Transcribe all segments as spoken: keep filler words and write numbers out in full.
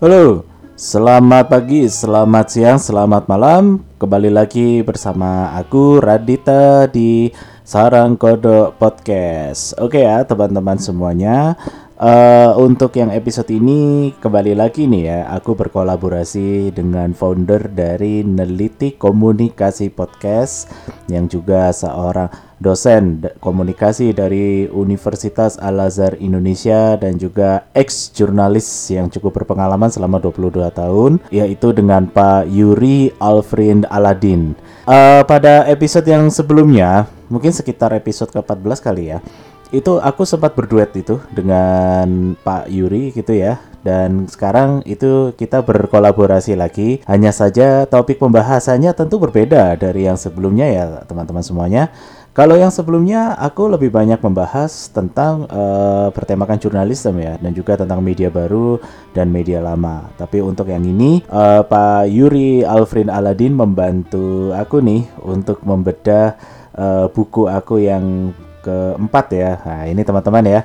Halo, selamat pagi, selamat siang, selamat malam. Kembali lagi bersama aku Radita di Sarang Kodok Podcast. Oke ya teman-teman semuanya, uh, untuk yang episode ini kembali lagi nih ya, aku berkolaborasi dengan founder dari Neliti Komunikasi Podcast yang juga seorang dosen komunikasi dari Universitas Al-Azhar Indonesia dan juga ex-jurnalis yang cukup berpengalaman selama dua puluh dua tahun, yaitu dengan Pak Yuri Alfrin Aladdin. Uh, pada episode yang sebelumnya, mungkin sekitar episode ke empat belas kali ya, itu aku sempat berduet itu dengan Pak Yuri gitu ya. Dan sekarang itu kita berkolaborasi lagi. Hanya saja topik pembahasannya tentu berbeda dari yang sebelumnya ya teman-teman semuanya. Kalau yang sebelumnya aku lebih banyak membahas tentang uh, bertemakan jurnalisme ya, dan juga tentang media baru dan media lama. Tapi untuk yang ini uh, Pak Yuri Alfrin Aladdin membantu aku nih untuk membedah uh, buku aku yang keempat ya. Nah ini teman-teman ya.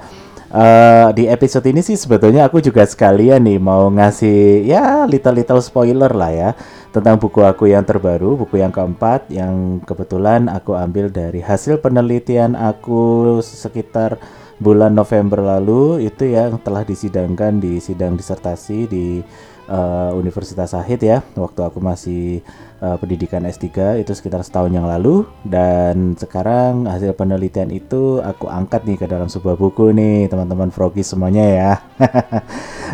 Uh, di episode ini sih sebetulnya aku juga sekalian nih mau ngasih ya little-little spoiler lah ya tentang buku aku yang terbaru, buku yang keempat yang kebetulan aku ambil dari hasil penelitian aku sekitar bulan November lalu itu yang telah disidangkan di sidang disertasi di uh, Universitas Sahid ya waktu aku masih uh, pendidikan S tiga itu sekitar setahun yang lalu, dan sekarang hasil penelitian itu aku angkat nih ke dalam sebuah buku nih teman-teman Froggy semuanya ya.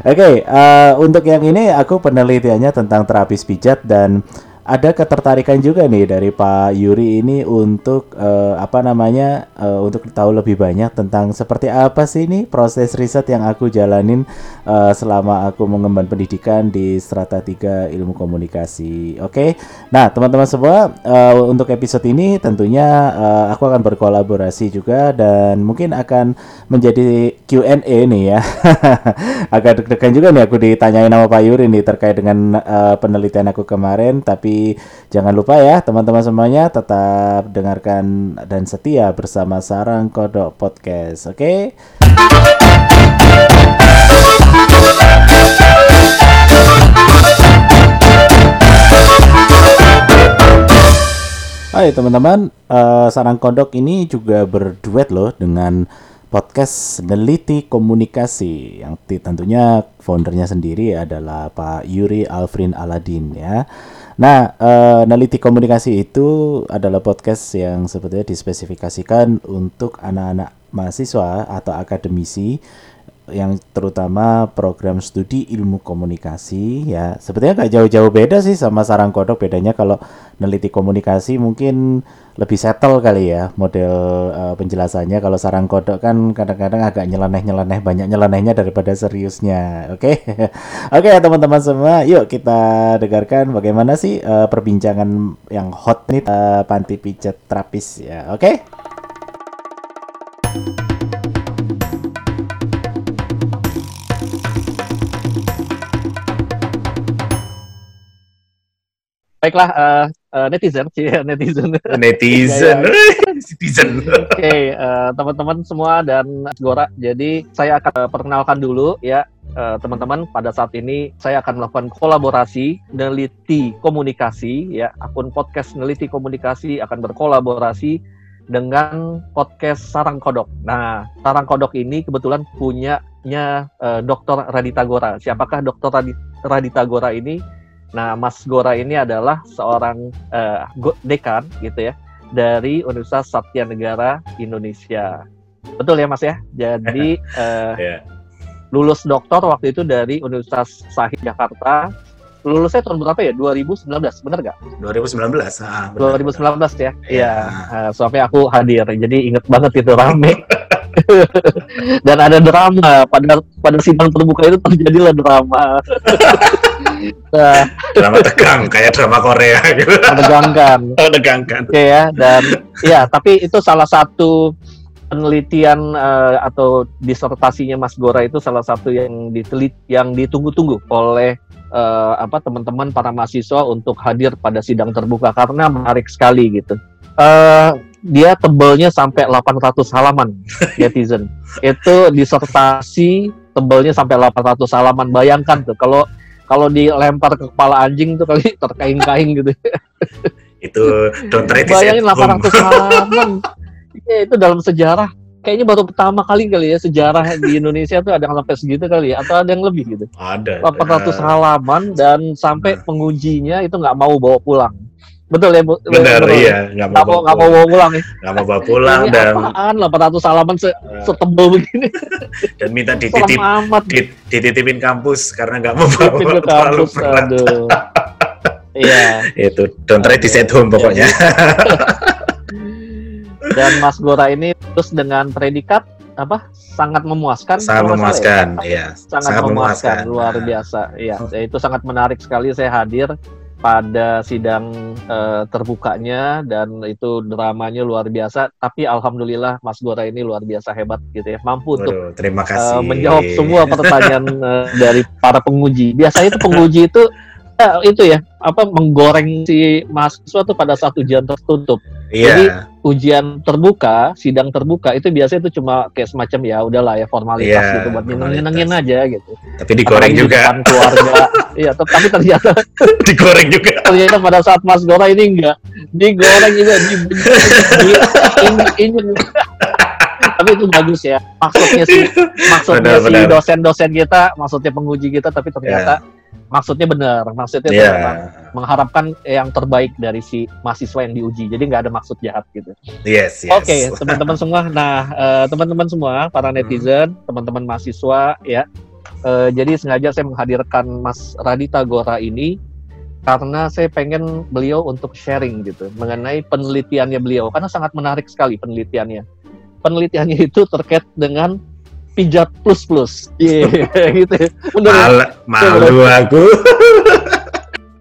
Oke, okay, uh, untuk yang ini aku penelitiannya tentang terapis pijat, dan ada ketertarikan juga nih dari Pak Yuri ini untuk uh, apa namanya uh, untuk tahu lebih banyak tentang seperti apa sih ini proses riset yang aku jalanin uh, selama aku mengemban pendidikan di strata tiga ilmu komunikasi. Oke, nah teman-teman semua uh, untuk episode ini tentunya uh, aku akan berkolaborasi juga dan mungkin akan menjadi Q and A nih ya. Agak deg-degan juga nih aku ditanyain sama Pak Yuri nih terkait dengan uh, penelitian aku kemarin, tapi jangan lupa ya teman-teman semuanya tetap dengarkan dan setia bersama Sarang Kodok Podcast. Oke? Hai teman-teman, uh, Sarang Kodok ini juga berduet loh dengan podcast Neliti Komunikasi yang tentunya foundernya sendiri adalah Pak Yuri Alfrin Aladdin ya. Nah, uh, Neliti Komunikasi itu adalah podcast yang sebetulnya dispesifikasikan untuk anak-anak mahasiswa atau akademisi yang terutama program studi ilmu komunikasi ya. Sebetulnya nggak jauh-jauh beda sih sama Sarang Kodok, bedanya kalau Neliti Komunikasi mungkin lebih settle kali ya model uh, penjelasannya. Kalau Sarang Kodok kan kadang-kadang agak nyeleneh-nyeleneh, banyak nyelenehnya daripada seriusnya. Oke, okay? Oke okay, teman-teman semua, yuk kita dengarkan bagaimana sih uh, perbincangan yang hot nih uh, panti pijat terapis ya. Oke. Okay? Baiklah, uh, uh, netizen, netizen, netizen, netizen. Oke, uh, teman-teman semua dan Gora. Jadi saya akan uh, perkenalkan dulu ya uh, teman-teman. Pada saat ini saya akan melakukan kolaborasi Neliti Komunikasi ya, akun podcast Neliti Komunikasi akan berkolaborasi dengan podcast Sarang Kodok. Nah, Sarang Kodok ini kebetulan punyanya uh, Doktor Radita Gora. Siapakah Doktor Radita, Radita Gora ini? Nah, Mas Gora ini adalah seorang uh, dekan gitu ya dari Universitas Satya Negara Indonesia. Betul ya Mas ya? Jadi uh, yeah. Lulus doktor waktu itu dari Universitas Sahid Jakarta. Lulusnya tahun berapa ya? dua ribu sembilan belas, benar nggak? dua ribu sembilan belas, ah, benar, dua ribu sembilan belas benar. Ya? Iya, yeah. uh, soalnya aku hadir, jadi inget banget itu rame. Dan ada drama pada pada sidang terbuka itu, terjadilah drama. Nah, drama tegang kayak drama Korea gitu. Menegangkan. Menegangkan. Oke ya, dan ya tapi itu salah satu penelitian uh, atau disertasinya Mas Gora itu salah satu yang ditelit yang ditunggu-tunggu oleh uh, apa teman-teman para mahasiswa untuk hadir pada sidang terbuka karena menarik sekali gitu. Uh, dia tebelnya sampai delapan ratus halaman netizen. Itu disertasi tebelnya sampai delapan ratus halaman. Bayangkan tuh kalau kalau dilempar ke kepala anjing tuh kali terkaing-kaing gitu. Itu downtrade. Bayangin delapan ratus halaman. Ya, itu dalam sejarah. Kayaknya baru pertama kali kali ya sejarah di Indonesia tuh ada yang sampai segitu kali ya, atau ada yang lebih gitu. Ada. delapan ratus halaman dan sampai nah. pengujinya itu nggak mau bawa pulang. Betul ya, Bu? Benar, iya. Nggak mau, nggak mau bawa pulang ya. Nggak mau bawa pulang dan... apaan delapan ratus halaman se- uh, setebal begini. Dan minta dititip, dit, dititipin kampus karena nggak mau bawa pulang terlalu berat. Iya. Itu, don't try this at home pokoknya. Dan Mas Gora ini terus dengan predikat apa sangat memuaskan, sangat memuaskan, ya. Yes. sangat, sangat memuaskan, memuaskan, luar biasa, ya. Itu sangat menarik sekali saya hadir pada sidang uh, terbukanya dan itu dramanya luar biasa. Tapi alhamdulillah Mas Gora ini luar biasa hebat gitu ya, mampu untuk uh, menjawab semua pertanyaan uh, dari para penguji. Biasanya itu penguji itu ya, itu ya apa menggoreng si mahasiswa tuh pada saat ujian tertutup. Yeah. Jadi ujian terbuka, sidang terbuka itu biasanya itu cuma kayak semacam ya udahlah ya formalitas yeah, gitu buat nyenengin aja gitu. Tapi digoreng juga. Keluarga. Iya, tapi ternyata digoreng juga. Ternyata pada saat Mas Gora ini enggak digoreng juga dibenci. Tapi itu bagus ya. Maksudnya sih maksudnya benar, si benar. dosen-dosen kita, maksudnya penguji kita tapi ternyata yeah. maksudnya benar, maksudnya yeah. benar, mengharapkan yang terbaik dari si mahasiswa yang diuji. Jadi nggak ada maksud jahat gitu. Yes, yes. Oke, okay, teman-teman semua. Nah, uh, teman-teman semua, para netizen, hmm. teman-teman mahasiswa, ya. Uh, jadi sengaja saya menghadirkan Mas Radita Gora ini karena saya pengen beliau untuk sharing gitu mengenai penelitiannya beliau. Karena sangat menarik sekali penelitiannya. Penelitiannya itu terkait dengan pijat plus plus, iya yeah, gitu. Mal- malu aku.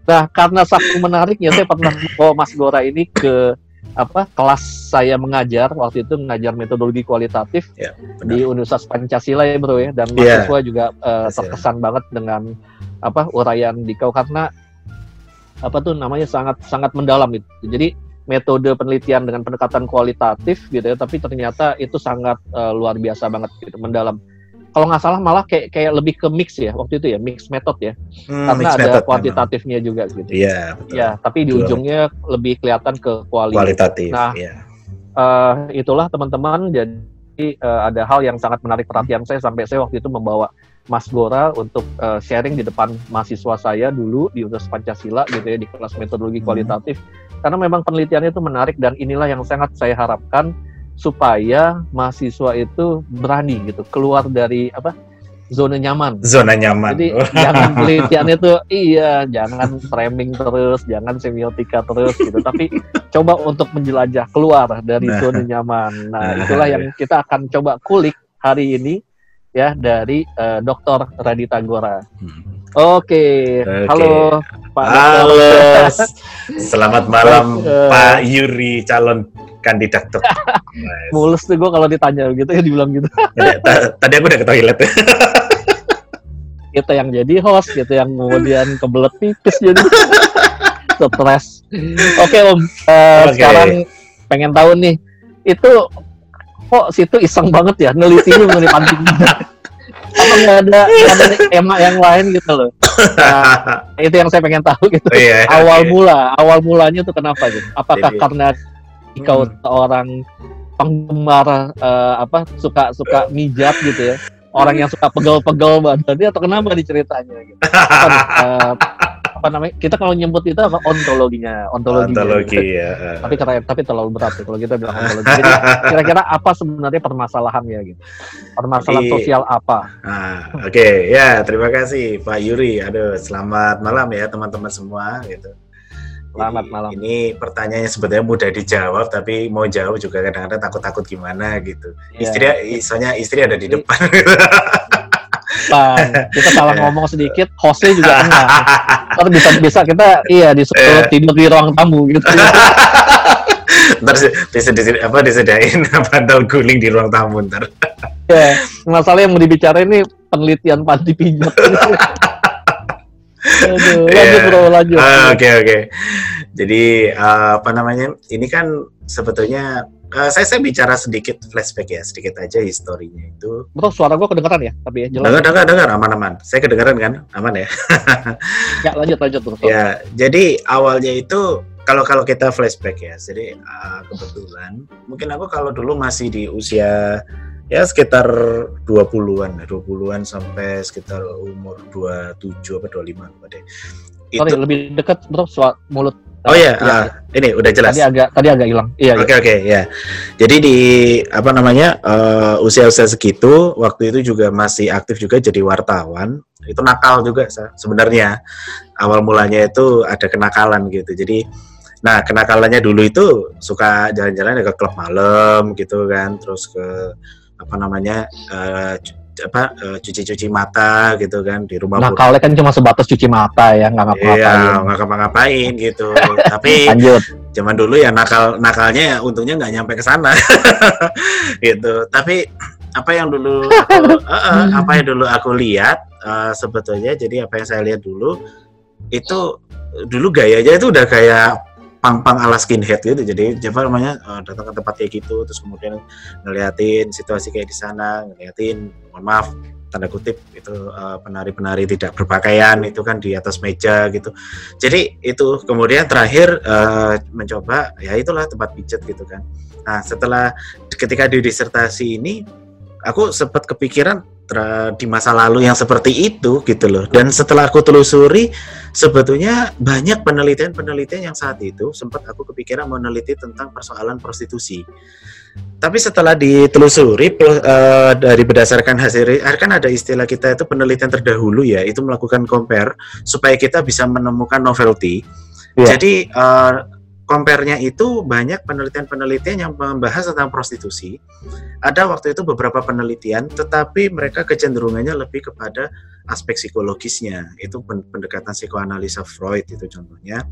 Nah, karena saking menariknya saya pernah bawa Mas Gora ini ke apa kelas saya mengajar waktu itu mengajar metodologi kualitatif yeah, di Universitas Pancasila ya bro ya, dan yeah. mahasiswa juga uh, terkesan yeah. banget dengan apa uraian Dikau karena apa tuh namanya sangat sangat mendalam itu. Jadi metode penelitian dengan pendekatan kualitatif gitu ya, tapi ternyata itu sangat uh, luar biasa banget gitu, mendalam. Kalau nggak salah malah kayak kayak lebih ke mix ya waktu itu ya, mix method ya, hmm, karena ada method, kuantitatifnya memang. Juga gitu. Iya, betul. Ya, tapi di betul. Ujungnya lebih kelihatan ke kuali. Kualitatif. Nah, yeah. uh, itulah teman-teman. Jadi uh, ada hal yang sangat menarik perhatian saya sampai saya waktu itu membawa Mas Gora untuk uh, sharing di depan mahasiswa saya dulu di Universitas Pancasila gitu ya di kelas metodologi kualitatif. Hmm. Karena memang penelitiannya itu menarik dan inilah yang sangat saya harapkan supaya mahasiswa itu berani gitu keluar dari apa zona nyaman. Zona nyaman. Jadi jangan penelitiannya itu iya jangan framing terus, jangan semiotika terus gitu. Tapi coba untuk menjelajah keluar dari nah. zona nyaman. Nah itulah yang kita akan coba kulik hari ini ya dari uh, Doktor Radita Gora. Hmm. Oke, okay. halo Pak. Halo, selamat malam Pak Yuri, calon kandidat tuh. Nice. Mulus tuh gue kalau ditanya gitu ya dibilang gitu. Tadi aku udah ke toilet. Kita yang jadi host, kita yang kemudian kebelet pipis jadi stres. Oke okay, Om, uh, okay. sekarang pengen tahu nih itu kok situ iseng banget ya nelitinya mengenai pancing. Apa nggak ada, ada tema yang lain gitu loh. Nah, itu yang saya pengen tahu gitu. Oh, iya, awal iya. mula, awal mulanya tuh kenapa gitu? Apakah Jadi, karena kau hmm. orang penggemar uh, apa suka suka mijat gitu ya? Orang yang suka pegel-pegel badannya atau kenapa diceritanya gitu? Apa, uh, apa namanya? Kita kalau nyebut itu apa ontologinya, ontologinya. Ontologi gitu. Ya. Tapi keren, tapi terlalu berat ya, kalau kita bilang ontologi. Jadi kira-kira apa sebenarnya permasalahannya gitu? Permasalahan Jadi, sosial apa? Nah, oke, okay. ya terima kasih Pak Yuri. Aduh, selamat malam ya teman-teman semua gitu. Selamat Jadi, malam. Ini pertanyaannya sebenarnya mudah dijawab, tapi mau jawab juga kadang-kadang takut-takut gimana gitu. Yeah. Istri, soalnya istri ada di depan. Bang, kita salah ngomong sedikit, hostnya juga kena. Ntar bisa-bisa kita, iya disuruh tidur di ruang tamu gitu. Ntar disediain apa disediain bantal guling di ruang tamu ntar. Ya, masalah yang mau dibicarain ini penelitian panti pijat. Aduh, lanjut bro, lanjut. Oke, ah, oke. Okay, okay. Jadi uh, apa namanya? Ini kan sebetulnya uh, saya saya bicara sedikit flashback ya, sedikit aja historinya itu. Betul, suara gua kedengaran ya, tapi ya jelas. Dengar, dengar, dengar, aman-aman. Saya kedengaran kan? Aman ya. Ya, lanjut, lanjut bro. Ya, jadi awalnya itu kalau kalau kita flashback ya. Jadi uh, kebetulan mungkin aku kalau dulu masih di usia ya sekitar dua puluhan-an sampai sekitar umur dua puluh tujuh atau dua puluh lima deh. Itu sorry, lebih dekat betul suara mulut. Oh iya, ya, uh, ini udah jelas. Tadi agak tadi agak hilang. Iya. Oke okay, oke okay, ya. Jadi di apa namanya? Uh, usia-usia segitu waktu itu juga masih aktif juga jadi wartawan. Itu nakal juga sebenarnya. Awal mulanya itu ada kenakalan gitu. Jadi nah, kenakalannya dulu itu suka jalan-jalan ke klub malam gitu kan, terus ke apa namanya uh, cu- apa uh, cuci-cuci mata gitu kan di rumah. Nah, kalau kan cuma sebatas cuci mata ya, nggak ngapa-ngapain. Iya, nggak ngapa-ngapain gitu. Tapi lanjut. Zaman dulu ya nakal nakalnya untungnya nggak nyampe ke sana. Gitu. Tapi apa yang dulu aku, uh, uh, apa yang dulu aku lihat uh, sebetulnya jadi apa yang saya lihat dulu itu dulu gayanya itu udah kayak pang-pang ala skinhead gitu, jadi Java namanya uh, datang ke tempat kayak gitu, terus kemudian ngeliatin situasi kayak di sana, ngeliatin, mohon maaf, tanda kutip itu uh, penari-penari tidak berpakaian itu kan di atas meja gitu. Jadi itu kemudian terakhir uh, mencoba ya itulah tempat pijat gitu kan. Nah setelah ketika di disertasi ini, aku sempat kepikiran di masa lalu yang seperti itu gitu loh. Dan setelah aku telusuri sebetulnya banyak penelitian-penelitian yang saat itu sempat aku kepikiran meneliti tentang persoalan prostitusi. Tapi setelah ditelusuri uh, dari berdasarkan hasil kan ada istilah kita itu penelitian terdahulu ya, itu melakukan compare supaya kita bisa menemukan novelty. Yeah. Jadi uh, compare-nya itu banyak penelitian-penelitian yang membahas tentang prostitusi. Ada waktu itu beberapa penelitian, tetapi mereka kecenderungannya lebih kepada aspek psikologisnya. Itu pendekatan psikoanalisa Freud itu contohnya.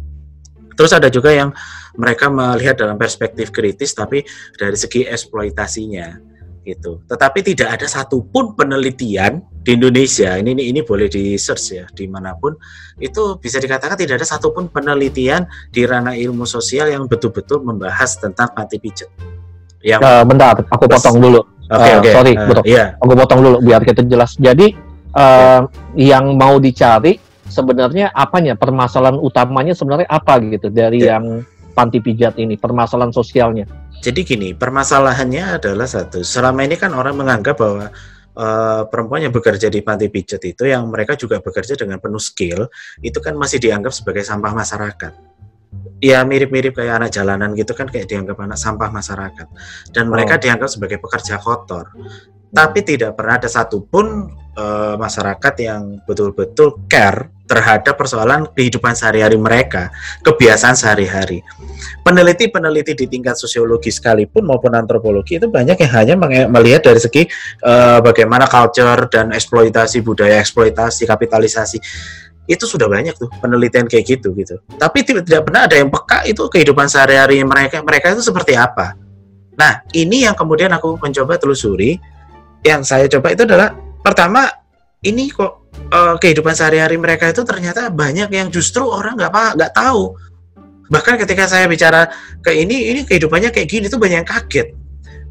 Terus ada juga yang mereka melihat dalam perspektif kritis, tapi dari segi eksploitasinya. Gitu. Tetapi tidak ada satupun penelitian di Indonesia, ini ini, ini boleh di-search ya, dimanapun, itu bisa dikatakan tidak ada satupun penelitian di ranah ilmu sosial yang betul-betul membahas tentang panti pijat. Yang... Uh, bentar, aku potong dulu. Okay, uh, okay. Sorry, uh, betul. Yeah. Aku potong dulu biar kita jelas. Jadi, uh, okay. Yang mau dicari sebenarnya apanya, permasalahan utamanya sebenarnya apa gitu dari yeah. yang panti pijat ini, permasalahan sosialnya. Jadi gini, permasalahannya adalah satu. Selama ini kan orang menganggap bahwa uh, perempuan yang bekerja di panti pijat itu, yang mereka juga bekerja dengan penuh skill, itu kan masih dianggap sebagai sampah masyarakat. Ya mirip-mirip kayak anak jalanan gitu kan, kayak dianggap anak sampah masyarakat. Dan mereka oh. dianggap sebagai pekerja kotor. Tapi tidak pernah ada satupun uh, masyarakat yang betul-betul care terhadap persoalan kehidupan sehari-hari mereka, kebiasaan sehari-hari. Peneliti-peneliti di tingkat sosiologi sekalipun maupun antropologi itu banyak yang hanya melihat dari segi uh, bagaimana culture dan eksploitasi budaya, eksploitasi, kapitalisasi. Itu sudah banyak tuh penelitian kayak gitu gitu. Tapi tidak pernah ada yang peka itu kehidupan sehari-hari mereka, mereka itu seperti apa. Nah, ini yang kemudian aku mencoba telusuri. Yang saya coba itu adalah pertama ini kok Uh, kehidupan sehari-hari mereka itu ternyata banyak yang justru orang nggak paham, nggak tahu. Bahkan ketika saya bicara ke ini, ini kehidupannya kayak gini, itu banyak yang kaget.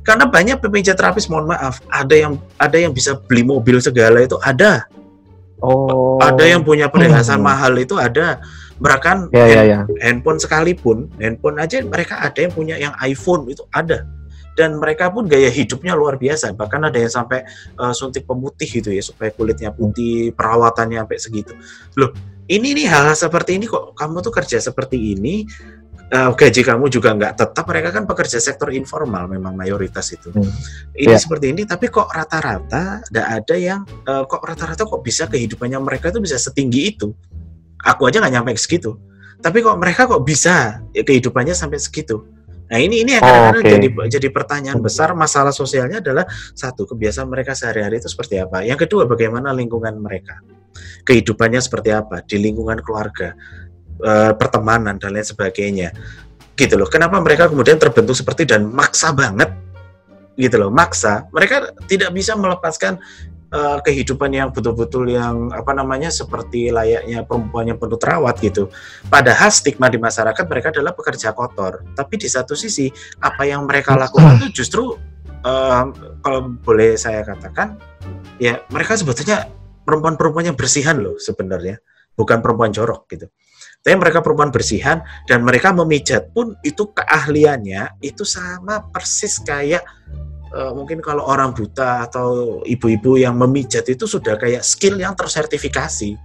Karena banyak pemijat terapis, mohon maaf, ada yang ada yang bisa beli mobil segala itu ada. Oh. Ada yang punya perhiasan hmm. mahal itu ada. Bahkan ya, hand, ya, ya. handphone sekalipun, handphone aja mereka ada yang punya yang iPhone itu ada. Dan mereka pun gaya hidupnya luar biasa, bahkan ada yang sampai uh, suntik pemutih gitu ya supaya kulitnya putih, perawatannya sampai segitu. Loh, ini nih hal-hal seperti ini kok kamu tuh kerja seperti ini, uh, gaji kamu juga nggak tetap. Mereka kan pekerja sektor informal memang mayoritas itu. Hmm. Ini yeah. seperti ini, tapi kok rata-rata nggak ada yang uh, kok rata-rata kok bisa kehidupannya mereka tuh bisa setinggi itu. Aku aja nggak nyampe segitu, tapi kok mereka kok bisa ya, kehidupannya sampai segitu. Nah ini ini kadang-kadang oh, okay. jadi jadi pertanyaan besar. Masalah sosialnya adalah satu, kebiasaan mereka sehari-hari itu seperti apa. Yang kedua, bagaimana lingkungan mereka, kehidupannya seperti apa di lingkungan keluarga, e, pertemanan dan lain sebagainya gitu loh. Kenapa mereka kemudian terbentuk seperti dan maksa banget gitu loh, maksa mereka tidak bisa melepaskan uh, kehidupan yang betul-betul yang apa namanya seperti layaknya perempuan yang perlu terawat gitu. Padahal stigma di masyarakat mereka adalah pekerja kotor. Tapi di satu sisi apa yang mereka lakukan itu justru uh, kalau boleh saya katakan ya mereka sebetulnya perempuan-perempuan yang bersihan loh sebenarnya, bukan perempuan jorok gitu. Tapi mereka perempuan bersihan dan mereka memijat pun itu keahliannya itu sama persis kayak uh, mungkin kalau orang buta atau ibu-ibu yang memijat itu sudah kayak skill yang tersertifikasi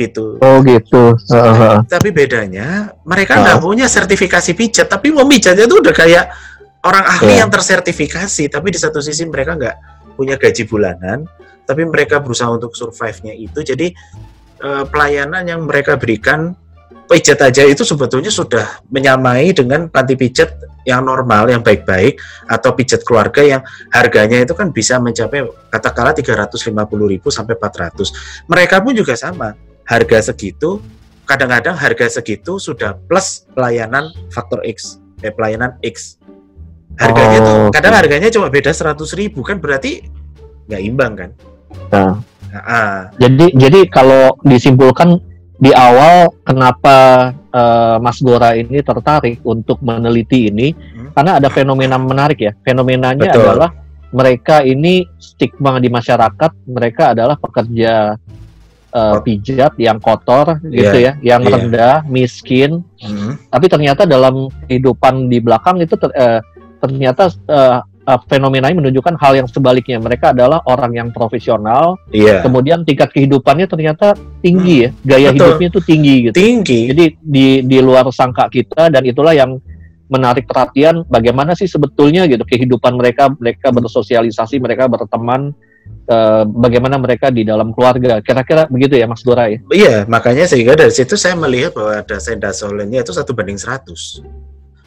gitu. Oh gitu. Uh-huh. Tapi bedanya mereka nggak uh-huh. punya sertifikasi pijat, tapi memijatnya itu udah kayak orang ahli uh-huh. yang tersertifikasi. Tapi di satu sisi mereka nggak punya gaji bulanan, tapi mereka berusaha untuk survive-nya itu. Jadi pelayanan yang mereka berikan pijat aja itu sebetulnya sudah menyamai dengan panti pijat yang normal, yang baik-baik, atau pijat keluarga yang harganya itu kan bisa mencapai katakanlah tiga ratus lima puluh ribu sampai empat ratus. Mereka pun juga sama, harga segitu, kadang-kadang harga segitu sudah plus pelayanan faktor X, eh, pelayanan X. Harganya oh, tuh kadang okay. harganya cuma beda seratus ribu kan berarti nggak imbang kan? Nah. Ah. Jadi jadi kalau disimpulkan di awal kenapa uh, Mas Gora ini tertarik untuk meneliti ini hmm? karena ada fenomena menarik ya. Fenomenanya Betul. Adalah mereka ini stigma di masyarakat, mereka adalah pekerja uh, pijat yang kotor yeah. gitu ya, yang yeah. rendah, miskin. Hmm. Tapi ternyata dalam kehidupan di belakang itu ter, uh, ternyata uh, Uh, fenomena ini menunjukkan hal yang sebaliknya. Mereka adalah orang yang profesional, yeah. kemudian tingkat kehidupannya ternyata tinggi ya, gaya Betul. Hidupnya itu tinggi gitu. Tinggi. Jadi di di luar sangka kita, dan itulah yang menarik perhatian. Bagaimana sih sebetulnya gitu kehidupan mereka, mereka bersosialisasi, mereka berteman, uh, bagaimana mereka di dalam keluarga. Kira-kira begitu ya, Mas Gora ya? Iya, makanya sehingga dari situ saya melihat bahwa dasar-dasar soalnya itu satu banding seratus.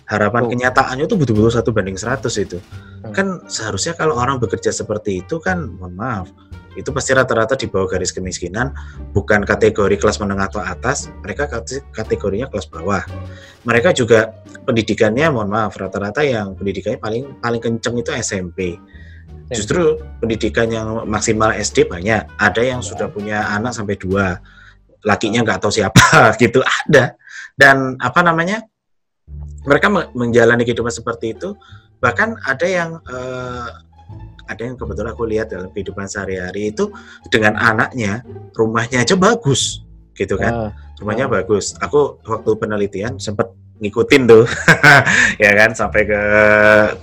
Harapan oh. kenyataannya itu betul-betul satu banding seratus itu. Hmm. Kan seharusnya kalau orang bekerja seperti itu kan, mohon maaf, itu pasti rata-rata di bawah garis kemiskinan, bukan kategori kelas menengah atau atas, mereka kategorinya kelas bawah. Mereka juga pendidikannya, mohon maaf, rata-rata yang pendidikannya paling paling kenceng itu S M P. Justru pendidikan yang maksimal S D banyak, ada yang sudah punya anak sampai dua, lakinya nggak tahu siapa, gitu, ada. Dan apa namanya? Mereka menjalani kehidupan seperti itu, bahkan ada yang eh, ada yang kebetulan aku lihat dalam kehidupan sehari-hari itu dengan anaknya, rumahnya aja bagus, gitu kan? Uh, rumahnya uh. bagus. Aku waktu penelitian sempat ngikutin tuh, ya kan, sampai ke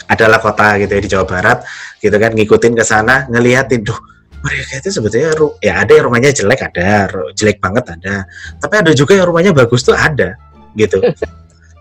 adalah kota gitu ya di Jawa Barat, gitu kan, ngikutin ke sana, ngeliatin tuh. Mereka itu sebetulnya ya ada yang rumahnya jelek, ada jelek banget ada, tapi ada juga yang rumahnya bagus tuh ada, gitu.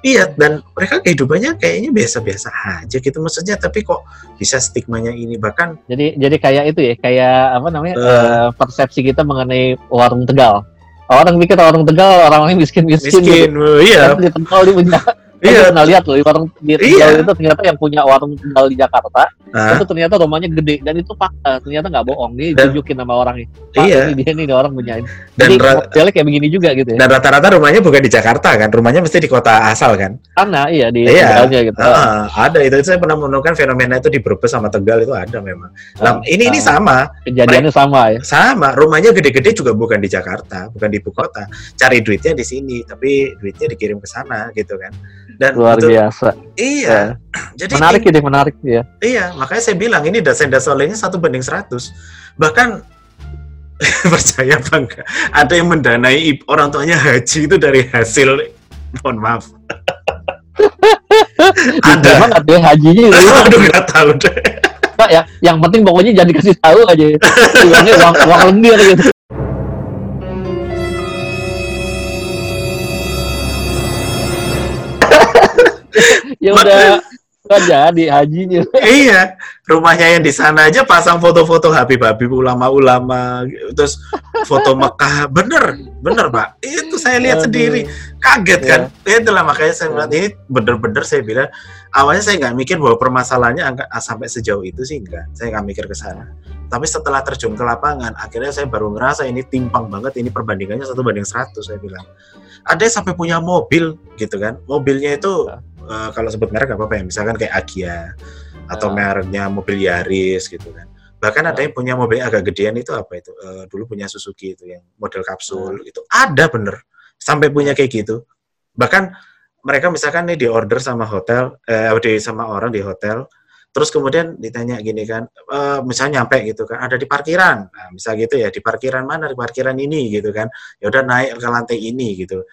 Iya, dan mereka kehidupannya kayaknya biasa-biasa aja gitu maksudnya, tapi kok bisa stigmanya ini bahkan jadi jadi kayak itu ya, kayak apa namanya uh, uh, persepsi kita mengenai warung Tegal. Orang pikir warung Tegal orang-orang miskin-miskin. Miskin, gitu. Iya. Di Tegal dia punya. Iya. Pernah lihat loh, warung di Tegal iya. itu ternyata yang punya warung Tegal di Jakarta uh. itu ternyata rumahnya gede, dan itu fakta, ternyata nggak bohong nih, ditunjukin sama orang nih. Iya. Ini dia nih orang punya ini. Dan modelnya kayak begini juga gitu ya. Dan rata-rata rumahnya bukan di Jakarta kan, rumahnya mesti di kota asal kan. Karena iya di iya. Tegalnya gitu. Uh, ada itu, saya pernah menemukan fenomena itu di Brebes sama Tegal itu ada memang. Nah, uh, ini uh, ini sama. Kejadiannya Mereka, sama ya. Sama, rumahnya gede-gede juga bukan di Jakarta, bukan di ibu kota. Cari duitnya di sini, tapi duitnya dikirim ke sana gitu kan. Dan luar betul, biasa. Iya. Ya. Jadi menarik ini, ini menarik ya. Iya, makanya saya bilang ini dasar-dasarnya satu banding seratus. Bahkan percaya bangga, ada yang mendanai orang tuanya haji itu dari hasil, mohon maaf. Ada emang ada hajinya itu? Aduh, nggak tahu deh. Pak ya, yang penting pokoknya jangan dikasih tahu aja. Uangnya uang uang lendir gitu. Ya udah. Aja di hajinya. Iya, rumahnya yang di sana aja pasang foto-foto habib-habib, ulama-ulama, terus foto Mekah. Bener, bener Pak. Itu saya lihat Aduh. Sendiri, kaget ya. Kan. Itulah makanya saya melihat ya. Ini bener-bener saya bilang. Awalnya saya nggak mikir bahwa permasalahannya angka sampai sejauh itu sih enggak. Saya nggak mikir ke sana. Tapi setelah terjun ke lapangan, akhirnya saya baru ngerasa ini timpang banget. Ini perbandingannya satu banding seratus. Saya bilang. Ada yang sampai punya mobil, gitu kan? Mobilnya itu. Ya. Uh, kalau sebut merek gak apa-apa ya, misalkan kayak Agia atau mereknya mobil Yaris gitu kan, Bahkan ada yang punya mobil agak gedean itu apa itu? E, dulu punya Suzuki itu yang model kapsul hmm. itu ada bener. Sampai punya kayak gitu. Bahkan mereka misalkan nih di order sama hotel, eh, di sama orang di hotel, terus kemudian ditanya gini kan, e, misalnya nyampe gitu kan, ada di parkiran, nah, misal gitu ya, di parkiran mana, di parkiran ini gitu kan, ya udah naik ke lantai ini gitu.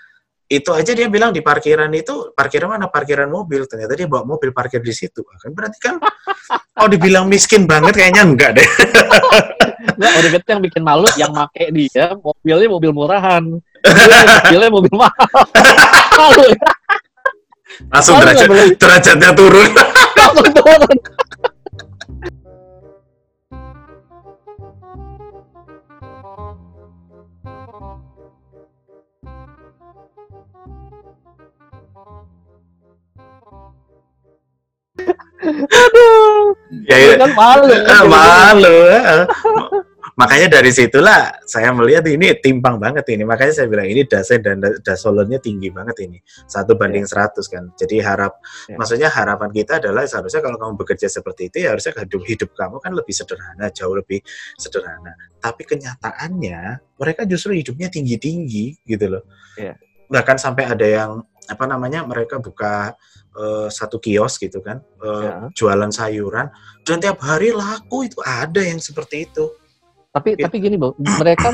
Itu aja dia bilang di parkiran itu, parkiran mana? Parkiran mobil. Ternyata dia bawa mobil parkir di situ. Kan berarti kan, oh dibilang miskin banget kayaknya enggak deh. Nah, orangnya yang bikin malu, yang pakai dia mobilnya mobil murahan, dia mobilnya mobil mahal. Malu. Langsung derajat, derajatnya turun. Langsung turun. Aduh, ya, ya. Kan malu, kan? Malu. Makanya dari situlah saya melihat ini timpang banget ini. Makanya saya bilang ini dasar dan dasolonnya tinggi banget ini. Satu banding seratus kan. Jadi harap, ya. Maksudnya harapan kita adalah seharusnya kalau kamu bekerja seperti itu ya harusnya hidup, hidup kamu kan lebih sederhana, jauh lebih sederhana. Tapi kenyataannya mereka justru hidupnya tinggi-tinggi gitu loh. Ya. Bahkan sampai ada yang apa namanya mereka buka uh, satu kios gitu kan uh, ya. Jualan sayuran dan tiap hari laku itu ada yang seperti itu. Tapi gitu. Tapi gini Bang, mereka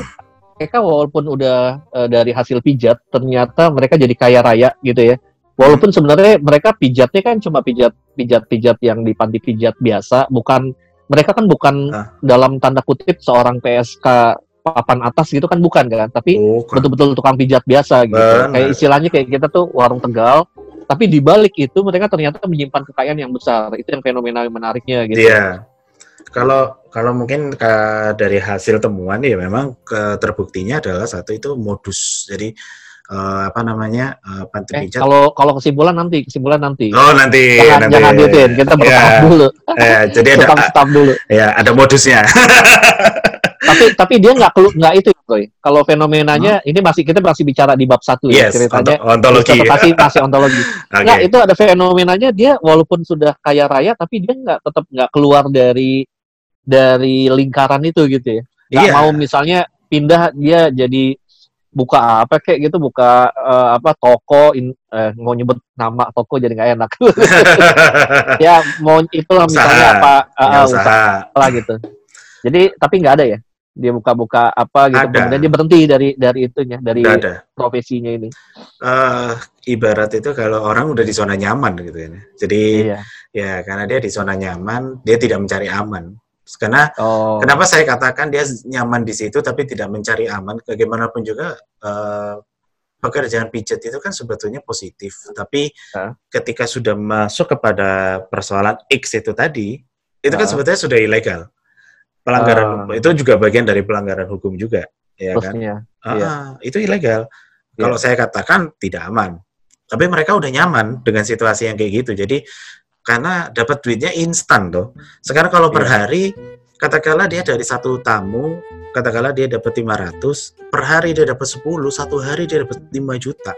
mereka walaupun udah uh, dari hasil pijat ternyata mereka jadi kaya raya gitu ya. Walaupun sebenarnya mereka pijatnya kan cuma pijat pijat pijat yang di panti pijat biasa, bukan mereka kan bukan ah. dalam tanda kutip seorang P S K papan atas gitu kan bukan kan, tapi oh, kan. betul-betul tukang pijat biasa gitu. Bener. Kayak istilahnya kayak kita tuh warung Tegal, tapi di balik itu mereka ternyata menyimpan kekayaan yang besar. Itu yang fenomena yang menariknya gitu. Iya. Kalau kalau mungkin ke, dari hasil temuan ya memang ke, terbuktinya adalah satu itu modus. Jadi uh, apa namanya? Uh, panti eh, pijat. Kalau kalau kesimpulan nanti, kesimpulan nanti. Oh, nanti. Jangan, nanti. Jangan diutin, kita bertahap ya. Dulu. Ya, jadi ada stop dulu. Ya, ada modusnya. tapi tapi dia nggak nggak itu Boy. Kalau fenomenanya hmm. ini masih kita masih bicara di bab satu yes, ya ceritanya ontologi masih masih ontologi okay. Nggak itu ada fenomenanya dia walaupun sudah kaya raya tapi dia nggak tetap nggak keluar dari dari lingkaran itu gitu ya nggak yeah. mau misalnya pindah dia jadi buka apa kayak gitu buka uh, apa toko in, uh, mau nyebut nama toko jadi nggak enak ya mau itulah misalnya usaha. Apa uh, ya, usaha. Usaha lah gitu jadi tapi nggak ada ya dia buka-buka apa gitu, ada. Kemudian dia berhenti dari dari itunya, dari profesinya ini. Uh, ibarat itu kalau orang udah di zona nyaman gitu ya. Jadi iya. ya karena dia di zona nyaman, dia tidak mencari aman. Karena oh. kenapa saya katakan dia nyaman di situ tapi tidak mencari aman. Bagaimanapun juga uh, pekerjaan pijat itu kan sebetulnya positif, tapi huh? ketika sudah masuk kepada persoalan X itu tadi, itu huh? kan sebetulnya sudah ilegal. Pelanggaran uh, hukum. Itu juga bagian dari pelanggaran hukum juga, ya kan? Ah, iya. Itu ilegal. Iya. Kalau saya katakan tidak aman, tapi mereka udah nyaman dengan situasi yang kayak gitu. Jadi karena dapat duitnya instan tuh. Sekarang kalau iya. per hari, katakanlah dia dari satu tamu, katakanlah dia dapat lima ratus, per hari dia dapat sepuluh, satu hari dia dapat lima juta.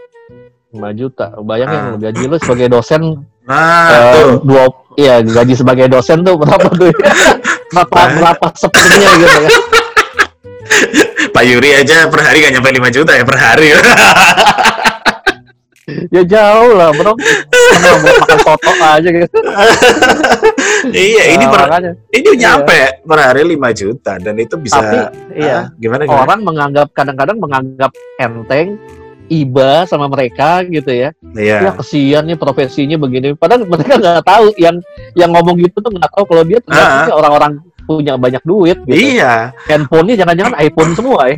lima juta. Bayangin uh. gaji lu sebagai dosen. Nah, uh, dua, iya gaji sebagai dosen tuh berapa tuh? Berapa berapa sepertinya gitu kan? Pak Yuri aja per hari gak nyampe lima juta ya per hari. Ya jauh lah bro. Cuma buat makan soto aja gitu. Iya ini per makanya. Ini nyampe iya. per hari lima juta dan itu bisa. Tapi, iya. ah, gimana, gimana? Orang menganggap kadang-kadang menganggap enteng. Iba sama mereka gitu ya. Iya. Ya kesian nih profesinya begini. Padahal mereka nggak tahu yang yang ngomong gitu tuh nggak tahu kalau dia ternyata uh-huh. orang-orang punya banyak duit. Gitu. Iya. Handphonenya jangan-jangan iPhone semua ya.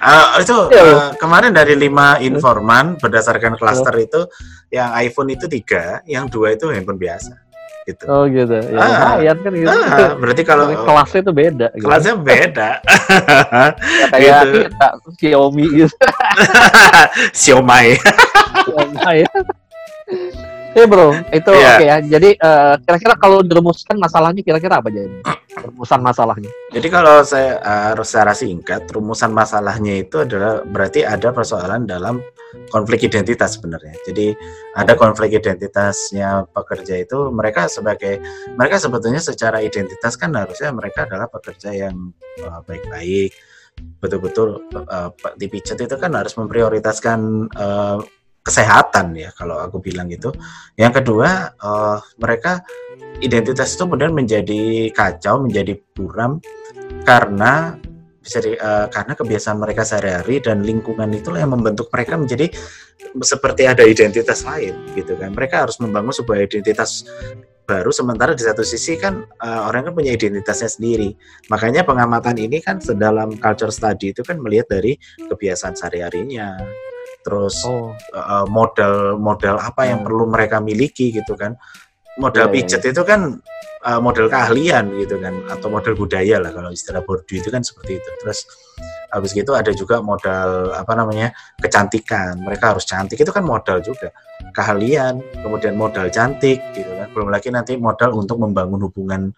uh, itu uh, kemarin dari lima informan berdasarkan klaster uh. itu yang iPhone itu tiga, yang dua itu handphone biasa. Gitu. Oh gitu. Ya, ah, lumayan kan gitu. Ah, berarti kalau kelasnya itu beda. Kelasnya gitu. Beda. Ya, kayak gitu. Kita, Xiaomi gitu. Xiaomi. Xiaomi. Iya bro, itu yeah. Oke okay ya. Jadi uh, kira-kira kalau dirumuskan masalahnya kira-kira apa jadi? Rumusan masalahnya. Jadi kalau saya harus uh, secara singkat, rumusan masalahnya itu adalah berarti ada persoalan dalam konflik identitas sebenarnya. Jadi ada konflik identitasnya pekerja itu, mereka sebagai mereka sebetulnya secara identitas kan harusnya mereka adalah pekerja yang uh, baik-baik. Betul-betul uh, di picet itu kan harus memprioritaskan uh, kesehatan ya kalau aku bilang gitu. Yang kedua uh, mereka identitas itu kemudian menjadi kacau, menjadi buram karena bisa di, uh, karena kebiasaan mereka sehari-hari dan lingkungan itulah yang membentuk mereka menjadi seperti ada identitas lain gitu kan. Mereka harus membangun sebuah identitas baru, sementara di satu sisi kan uh, orang kan punya identitasnya sendiri. Makanya pengamatan ini kan dalam culture study itu kan melihat dari kebiasaan sehari-harinya, terus oh. uh, modal-modal apa hmm. yang perlu mereka miliki gitu kan. Modal yeah, pijet yeah. itu kan uh, modal keahlian gitu kan, atau modal budaya lah kalau istilah Bourdieu itu kan seperti itu. Terus habis gitu ada juga modal apa namanya kecantikan, mereka harus cantik, itu kan modal juga, keahlian, kemudian modal cantik gitu kan, belum lagi nanti modal untuk membangun hubungan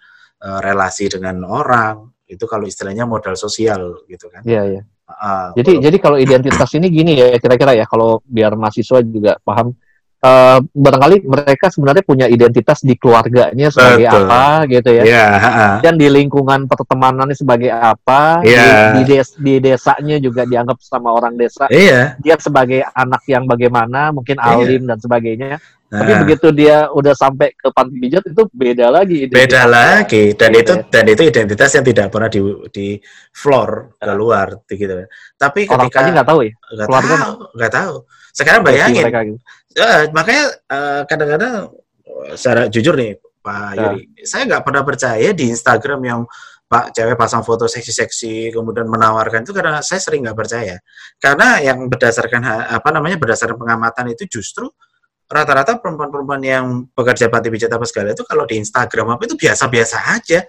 uh, relasi dengan orang, itu kalau istilahnya modal sosial gitu kan. Iya yeah, iya. Yeah. Uh, jadi kalau... jadi kalau identitas ini gini ya kira-kira ya, kalau biar mahasiswa juga paham. Uh, barangkali mereka sebenarnya punya identitas di keluarganya sebagai Betul. apa gitu ya, yeah, uh. dan di lingkungan pertemanannya sebagai apa, yeah. di, di, des, di desanya juga dianggap sama orang desa, yeah. dia sebagai anak yang bagaimana, mungkin alim yeah. dan sebagainya. Nah. Tapi begitu dia udah sampai ke panti pijat itu beda lagi. Beda lagi, dan gitu itu ya. Dan itu identitas yang tidak pernah di di floor ke luar gitu. Tapi orang ketika nggak tahu ya, nggak tahu, nggak tahu. Sekarang bayangin, uh, makanya uh, kadang-kadang secara jujur nih Pak nah. Yuri, saya nggak pernah percaya di Instagram yang Pak cewek pasang foto seksi-seksi kemudian menawarkan itu, karena saya sering nggak percaya. Karena yang berdasarkan apa namanya berdasarkan pengamatan itu justru rata-rata perempuan-perempuan yang bekerja panti pijat apa segala itu kalau di Instagram apa itu biasa-biasa aja.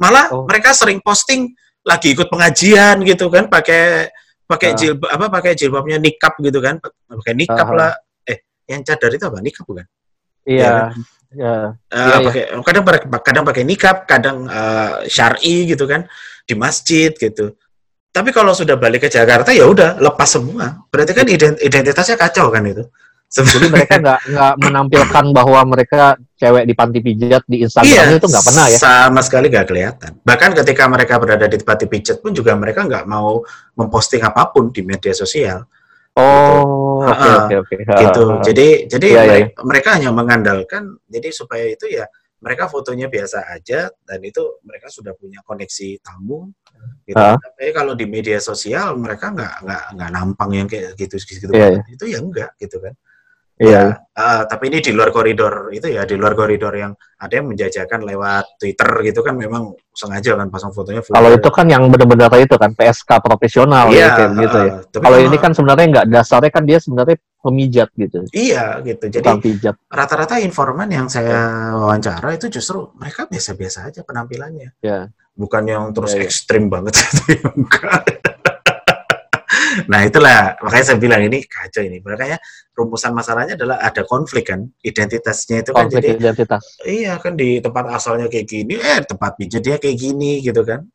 Malah oh. mereka sering posting lagi ikut pengajian gitu kan, pakai pakai uh. jilbab apa pakai jilbabnya nikab gitu kan, pakai nikab uh-huh. lah. Eh, yang cadar itu apa? Nikab bukan? Iya. Iya. Kadang kadang pakai nikab, kadang uh, syar'i gitu kan di masjid gitu. Tapi kalau sudah balik ke Jakarta ya udah lepas semua. Berarti kan identitasnya kacau kan itu. Jadi mereka nggak nggak menampilkan bahwa mereka cewek di panti pijat di Instagramnya iya, itu nggak pernah ya, sama sekali nggak kelihatan. Bahkan ketika mereka berada di panti pijat pun juga mereka nggak mau memposting apapun di media sosial. Oh, oke oke oke. Gitu. Jadi jadi ya, mereka, ya. mereka hanya mengandalkan. Jadi supaya itu ya mereka fotonya biasa aja dan itu mereka sudah punya koneksi tamu. Gitu. Uh. Tapi kalau di media sosial mereka nggak nggak nggak nampang yang kayak gitu gitu. Ya, ya. Itu ya enggak gitu kan. Iya, yeah. uh, tapi ini di luar koridor itu ya, di luar koridor yang ada yang menjajakan lewat Twitter gitu kan, memang sengaja kan pasang fotonya. Kalau itu kan yang benar-benar itu kan P S K profesional yeah, ya, kayak uh, gitu ya. Kalau ini kan sebenarnya nggak, dasarnya kan dia sebenarnya pemijat gitu. Iya gitu, jadi pemijat. Rata-rata informan yang saya wawancara itu justru mereka biasa-biasa aja penampilannya, yeah. bukan yang terus yeah, ekstrim yeah. banget. Nah itulah, makanya saya bilang ini kacau ini. Makanya rumusan masalahnya adalah ada konflik kan, identitasnya itu kan konflik jadi identitas. Iya kan, di tempat asalnya kayak gini, eh tempat pijat dia kayak gini gitu kan.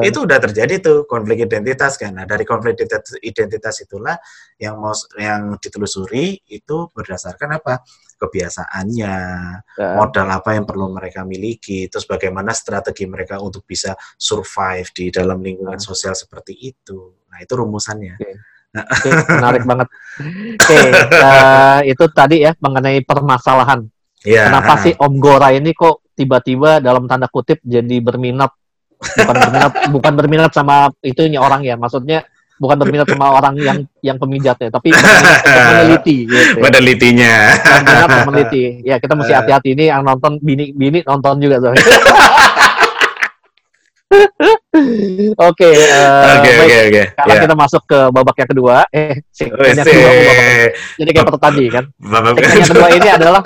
Itu udah terjadi tuh konflik identitas kan. Nah dari konflik identitas itulah yang mau yang ditelusuri itu berdasarkan apa? Kebiasaannya, yeah. modal apa yang perlu mereka miliki, terus bagaimana strategi mereka untuk bisa survive di dalam lingkungan yeah. sosial seperti itu. Nah itu rumusannya. Okay. Nah. Okay, menarik banget. Oke, okay, uh, itu tadi ya mengenai permasalahan. Yeah. Kenapa sih Om Gora ini kok tiba-tiba dalam tanda kutip jadi berminat, bukan berminat, bukan berminat sama itunya orang ya, maksudnya. Bukan berminat sama orang yang yang pemijatnya, tapi meneliti. Gitu. Menelitinya. Berminat meneliti. Ya kita mesti hati-hati, ini yang nonton bini bini nonton juga soalnya. Oke. Oke oke oke. Sekarang yeah. kita masuk ke babak yang kedua. Eh, babak kedua. Jadi kayak Bab- tadi kan. Babak yang kedua ini adalah.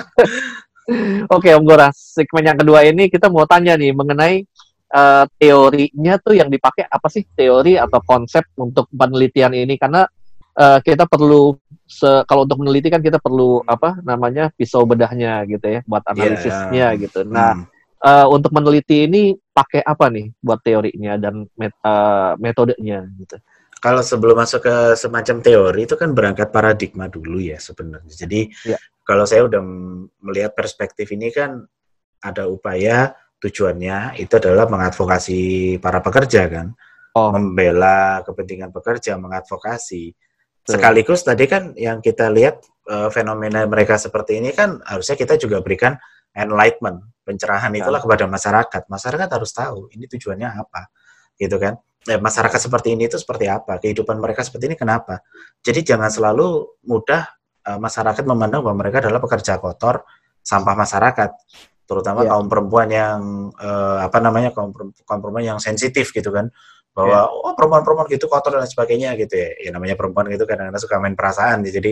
Oke Om Gora, segmen yang kedua ini kita mau tanya nih mengenai Uh, teorinya tuh yang dipakai apa sih, teori atau konsep untuk penelitian ini, karena uh, kita perlu se- kalau untuk meneliti kan kita perlu apa namanya pisau bedahnya gitu ya buat analisisnya yeah. gitu. Nah, hmm. uh, untuk meneliti ini pakai apa nih buat teorinya dan met- uh, metodenya gitu. Kalau sebelum masuk ke semacam teori itu kan berangkat paradigma dulu ya sebenarnya. Jadi ya. Kalau saya udah melihat perspektif ini kan ada upaya tujuannya itu adalah mengadvokasi para pekerja kan, oh. membela kepentingan pekerja, mengadvokasi. Tuh. Sekaligus tadi kan yang kita lihat e, fenomena mereka seperti ini kan harusnya kita juga berikan enlightenment, pencerahan ya. Itulah kepada masyarakat. Masyarakat harus tahu ini tujuannya apa, gitu kan. Eh, masyarakat seperti ini itu seperti apa, kehidupan mereka seperti ini kenapa. Jadi jangan selalu mudah uh, masyarakat memandang bahwa mereka adalah pekerja kotor, sampah masyarakat, terutama yeah. kaum perempuan yang uh, apa namanya kaum perempuan yang sensitif gitu kan, bahwa yeah. oh perempuan-perempuan gitu kotor dan sebagainya gitu ya. Ya namanya perempuan gitu kadang-kadang suka main perasaan, jadi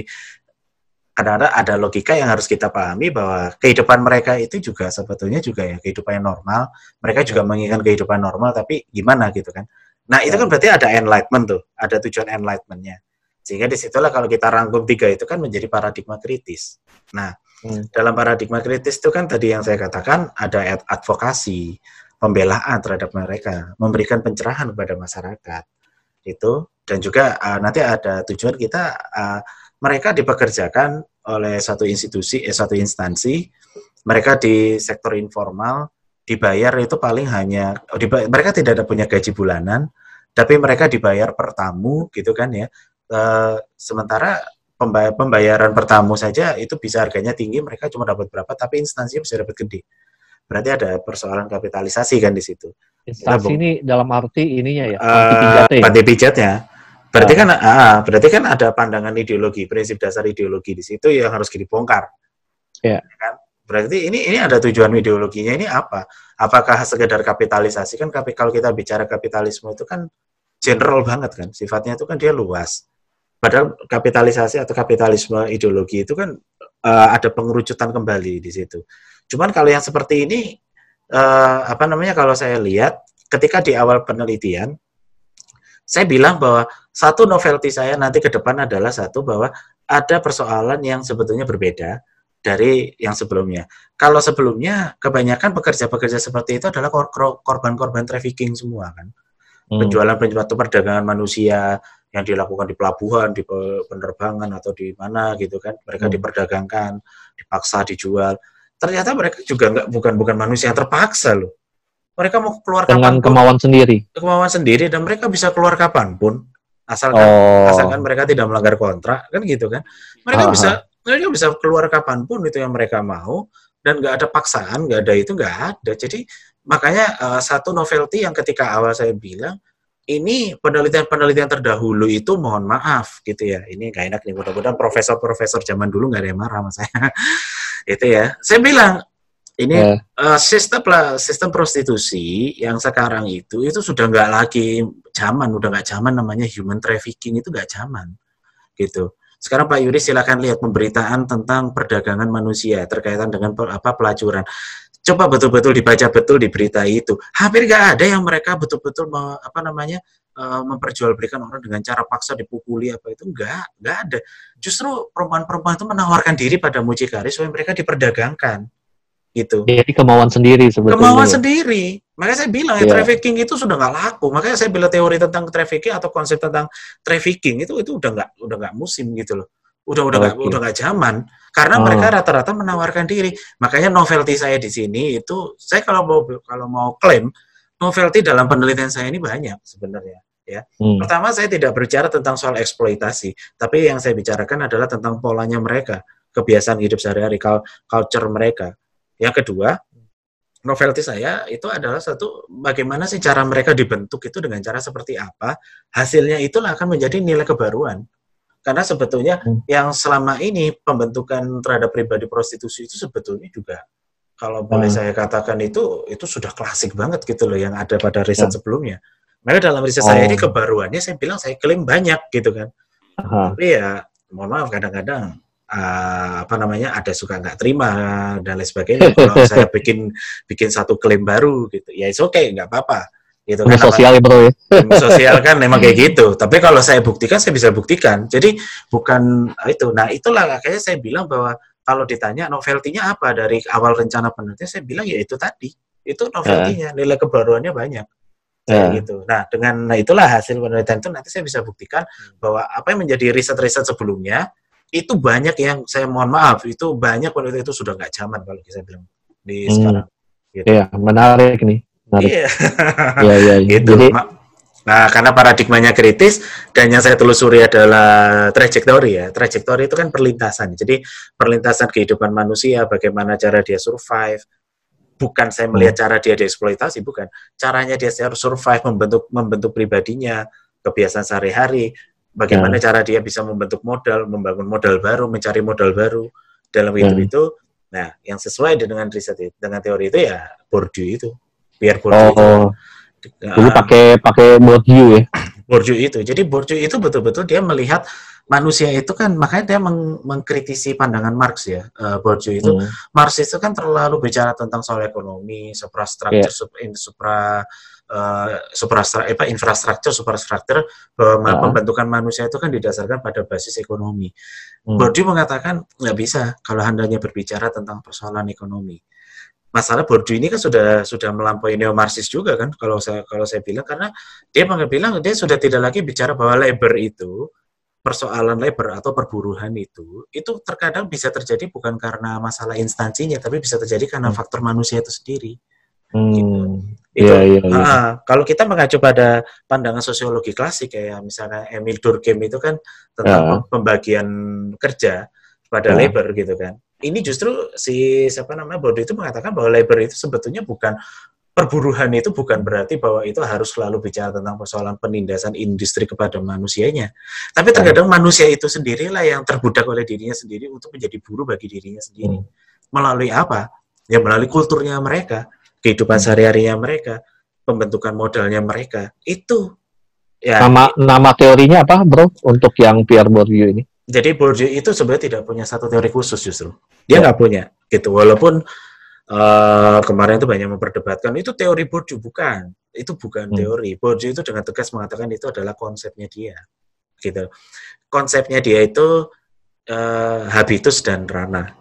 kadang-kadang ada logika yang harus kita pahami bahwa kehidupan mereka itu juga sebetulnya juga ya kehidupan yang normal, mereka juga menginginkan kehidupan normal tapi gimana gitu kan. Nah, itu kan berarti ada enlightenment tuh, ada tujuan enlightenment-nya. Sehingga disitulah kalau kita rangkum tiga itu kan menjadi paradigma kritis. Nah, hmm. dalam paradigma kritis itu kan tadi yang saya katakan ada advokasi, pembelaan terhadap mereka, memberikan pencerahan kepada masyarakat. Itu dan juga uh, nanti ada tujuan kita uh, mereka dipekerjakan oleh satu institusi, eh, satu instansi, mereka di sektor informal dibayar itu paling hanya dibayar, mereka tidak ada punya gaji bulanan tapi mereka dibayar per tamu gitu kan ya e, sementara pembayar, pembayaran per tamu saja itu bisa harganya tinggi, mereka cuma dapat berapa tapi instansinya bisa dapat gede, berarti ada persoalan kapitalisasi kan di situ. Instansi ini dalam arti ininya ya e, panti pijatnya berarti ya. Kan ah, berarti kan ada pandangan ideologi, prinsip dasar ideologi di situ yang harus dibongkar ya kan. Berarti ini ini ada tujuan ideologinya ini apa? Apakah sekedar kapitalisasi kan? Kalau kita bicara kapitalisme itu kan general banget kan, sifatnya itu kan dia luas. Padahal kapitalisasi atau kapitalisme ideologi itu kan uh, ada pengerucutan kembali di situ. Cuman kalau yang seperti ini uh, apa namanya kalau saya lihat ketika di awal penelitian saya bilang bahwa satu novelty saya nanti ke depan adalah satu bahwa ada persoalan yang sebetulnya berbeda dari yang sebelumnya. Kalau sebelumnya kebanyakan pekerja-pekerja seperti itu adalah kor- korban-korban trafficking semua kan, hmm. penjualan-penjualan perdagangan manusia yang dilakukan di pelabuhan, di penerbangan atau di mana gitu kan, mereka hmm. diperdagangkan, dipaksa dijual. Ternyata mereka juga nggak bukan bukan manusia yang terpaksa loh. Mereka mau keluar dengan kapanpun, kemauan sendiri. Kemauan sendiri dan mereka bisa keluar kapanpun asalkan oh. asalkan mereka tidak melanggar kontrak kan gitu kan. Mereka Aha. bisa mereka bisa keluar kapanpun itu yang mereka mau dan nggak ada paksaan, nggak ada itu nggak ada. Jadi makanya uh, satu novelty yang ketika awal saya bilang ini penelitian-penelitian terdahulu itu mohon maaf gitu ya. Ini nggak enak nih, mudah-mudahan profesor-profesor zaman dulu nggak ada yang marah sama saya. Itu ya. Saya bilang ini yeah. uh, sistem lah, sistem prostitusi yang sekarang itu itu sudah nggak lagi zaman, udah nggak zaman namanya human trafficking itu nggak zaman gitu. Sekarang Pak Yuri silakan lihat pemberitaan tentang perdagangan manusia terkaitan dengan apa pelacuran. Coba betul-betul dibaca betul di berita itu. Hampir nggak ada yang mereka betul-betul me, apa namanya uh, memperjualbelikan orang dengan cara paksa dipukuli apa itu nggak nggak ada. Justru perempuan-perempuan itu menawarkan diri pada mucikari supaya mereka diperdagangkan. Gitu. Jadi kemauan sendiri sebetulnya. Kemauan sendiri. Makanya saya bilang yeah. ya, trafficking itu sudah nggak laku. Makanya saya bilang teori tentang trafficking atau konsep tentang trafficking itu itu udah nggak udah nggak musim gitu loh. Udah udah nggak okay. udah nggak zaman. Karena oh. mereka rata-rata menawarkan diri. Makanya novelty saya di sini itu saya kalau mau kalau mau klaim novelty dalam penelitian saya ini banyak sebenarnya. Ya. Hmm. Pertama saya tidak berbicara tentang soal eksploitasi, tapi yang saya bicarakan adalah tentang polanya mereka, kebiasaan hidup sehari-hari, culture mereka. Yang kedua, novelty saya itu adalah satu bagaimana sih cara mereka dibentuk itu dengan cara seperti apa, hasilnya itulah akan menjadi nilai kebaruan. Karena sebetulnya hmm. yang selama ini pembentukan terhadap pribadi prostitusi itu sebetulnya juga kalau hmm. boleh saya katakan itu itu sudah klasik banget gitu loh yang ada pada riset ya. Sebelumnya. Makanya dalam riset oh. saya ini kebaruannya saya bilang saya klaim banyak gitu kan. Aha. Tapi ya mohon maaf kadang-kadang Uh, apa namanya ada suka nggak terima dan lain sebagainya. Kalau saya bikin bikin satu klaim baru gitu ya itu oke okay, nggak apa-apa gitu. Ilmu kan, sosial apa, ya, ilmu sosial kan memang kayak gitu. Tapi kalau saya buktikan, saya bisa buktikan. Jadi bukan itu. Nah itulah kayaknya saya bilang bahwa kalau ditanya novelty-nya apa dari awal rencana penelitian, saya bilang ya itu tadi. Itu novelty-nya, nilai kebaruannya banyak. Kayak yeah. gitu. Nah, dengan nah itulah hasil penelitian itu nanti saya bisa buktikan bahwa apa yang menjadi riset-riset sebelumnya itu banyak yang saya mohon maaf itu banyak penelitian itu sudah nggak zaman kalau saya bilang di hmm. sekarang. Iya, gitu. yeah, menarik nih. Menarik. Iya, yeah. yeah, yeah. gitu. Jadi, nah, karena paradigmanya kritis dan yang saya telusuri adalah trajektori ya. Trajektori itu kan perlintasan. Jadi perlintasan kehidupan manusia, bagaimana cara dia survive. Bukan saya melihat cara dia dieksploitasi, bukan. Caranya dia harus survive, membentuk membentuk pribadinya, kebiasaan sehari-hari, bagaimana ya. Cara dia bisa membentuk modal, membangun modal baru, mencari modal baru dalam hidup ya. Itu. Nah, yang sesuai dengan riset itu, dengan teori itu ya Bourdieu itu, Pierre Bourdieu. Oh, itu. Oh. Dulu pakai pakai Bourdieu ya. Bourdieu itu. Jadi Bourdieu itu betul-betul dia melihat manusia itu kan, makanya dia meng- mengkritisi pandangan Marx ya, uh, Bourdieu itu. Hmm. Marx itu kan terlalu bicara tentang soal ekonomi, suprastruktur, yeah. supra, uh, suprastruktur, apa, infrastruktur, suprastruktur, bahwa yeah. pembentukan manusia itu kan didasarkan pada basis ekonomi. Hmm. Bourdieu mengatakan nggak bisa kalau handanya berbicara tentang persoalan ekonomi. Masalah Bourdieu ini kan sudah sudah melampaui neo-Marxis juga kan, kalau saya kalau saya bilang karena dia bilang dia sudah tidak lagi bicara bahwa labor itu persoalan labor atau perburuhan itu, itu terkadang bisa terjadi bukan karena masalah instansinya, tapi bisa terjadi karena faktor manusia itu sendiri. Hmm, gitu. Itu, yeah, yeah, yeah. Uh, kalau kita mengacu pada pandangan sosiologi klasik, kayak misalnya Emil Durkheim itu kan tentang yeah. pembagian kerja pada yeah. labor gitu kan. Ini justru si siapa namanya Bourdieu itu mengatakan bahwa labor itu sebetulnya bukan perburuhan, itu bukan berarti bahwa itu harus selalu bicara tentang persoalan penindasan industri kepada manusianya. Tapi terkadang hmm. manusia itu sendirilah yang terbudak oleh dirinya sendiri untuk menjadi buruh bagi dirinya sendiri. Hmm. Melalui apa? Ya melalui kulturnya mereka, kehidupan hmm. sehari-harinya mereka, pembentukan modalnya mereka. Itu. Ya. Nama nama teorinya apa, Bro? Untuk yang Pierre Bourdieu ini. Jadi Bourdieu itu sebenarnya tidak punya satu teori khusus justru. Dia nggak ya. punya. Gitu. Walaupun Uh, kemarin itu banyak memperdebatkan itu teori Bourdieu, bukan itu bukan hmm. teori Bourdieu itu dengan tegas mengatakan itu adalah konsepnya dia gitu. Konsepnya dia itu uh, habitus dan ranah